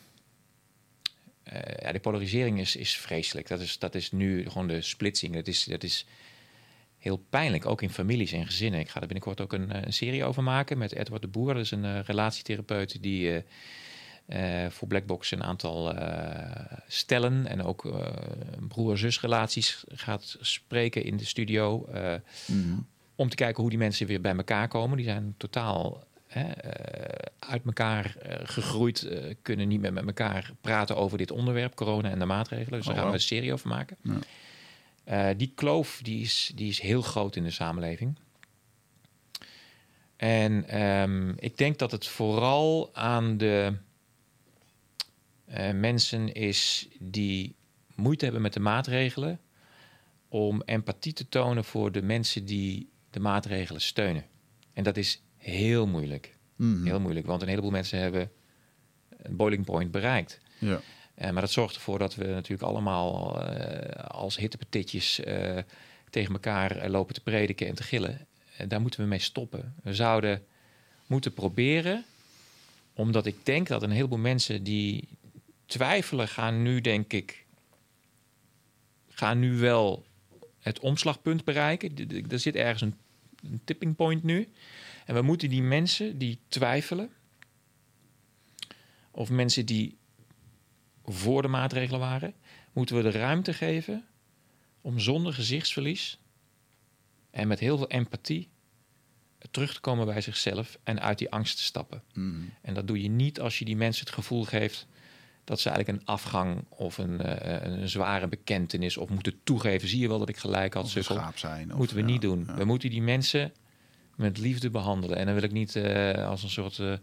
Uh, ja, de polarisering is, is vreselijk. Dat is, dat is nu gewoon de splitsing. Dat is, dat is heel pijnlijk, ook in families en gezinnen. Ik ga er binnenkort ook een, een serie over maken met Edward de Boer. Dat is een uh, relatietherapeut die uh, uh, voor Blackbox een aantal uh, stellen... en ook uh, broer-zusrelaties gaat spreken in de studio... Uh, mm-hmm. om te kijken hoe die mensen weer bij elkaar komen. Die zijn totaal... Hè, uh, uit elkaar uh, gegroeid, uh, kunnen niet meer met elkaar praten over dit onderwerp, corona en de maatregelen. Dus oh, daar gaan wow. we een serie over maken. Ja. Uh, die kloof die is, die is heel groot in de samenleving. En um, ik denk dat het vooral aan de uh, mensen is die moeite hebben met de maatregelen, om empathie te tonen voor de mensen die de maatregelen steunen. En dat is heel moeilijk. Mm-hmm. Heel moeilijk, want een heleboel mensen hebben een boiling point bereikt. Ja. Uh, maar dat zorgt ervoor dat we natuurlijk allemaal uh, als hittepetitjes uh, tegen elkaar lopen te prediken en te gillen. En daar moeten we mee stoppen. We zouden moeten proberen, omdat ik denk dat een heleboel mensen die twijfelen gaan nu, denk ik, gaan nu wel het omslagpunt bereiken. Er zit ergens een, een tipping point nu. En we moeten die mensen die twijfelen, of mensen die voor de maatregelen waren, moeten we de ruimte geven om zonder gezichtsverlies en met heel veel empathie terug te komen bij zichzelf en uit die angst te stappen. Mm. En dat doe je niet als je die mensen het gevoel geeft dat ze eigenlijk een afgang of een, uh, een zware bekentenis of moeten toegeven. Zie je wel dat ik gelijk had. Of een schaap zijn. Of, moeten we ja, niet doen. Ja. We moeten die mensen met liefde behandelen. En dan wil ik niet uh, als een soort uh,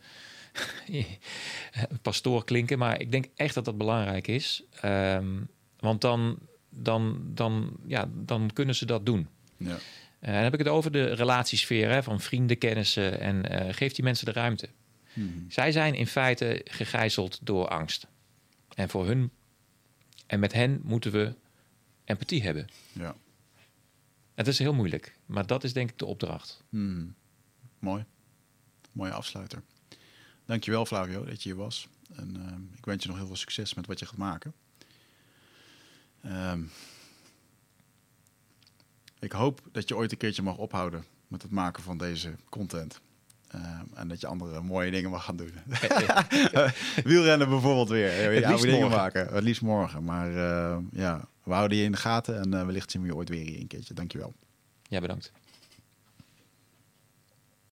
pastoor klinken, maar ik denk echt dat dat belangrijk is. Um, want dan, dan, dan, ja, dan kunnen ze dat doen. Ja. Uh, dan heb ik het over de relatiesfeer, hè, van vrienden, kennissen en uh, geef die mensen de ruimte. Mm-hmm. Zij zijn in feite gegijzeld door angst. En voor hun en met hen moeten we empathie hebben. Ja. Het is heel moeilijk, maar dat is denk ik de opdracht. Mm. Mooi. Mooie afsluiter. Dankjewel Flavio dat je hier was. En uh, ik wens je nog heel veel succes met wat je gaat maken. Um, ik hoop dat je ooit een keertje mag ophouden met het maken van deze content. Uh, en dat je andere mooie dingen mag gaan doen. Wielrennen bijvoorbeeld weer. Het liefst oude dingen morgen. Maken. Het liefst morgen. Maar uh, ja, we houden je in de gaten en uh, wellicht zien we je ooit weer hier een keertje. Dankjewel. Ja, bedankt.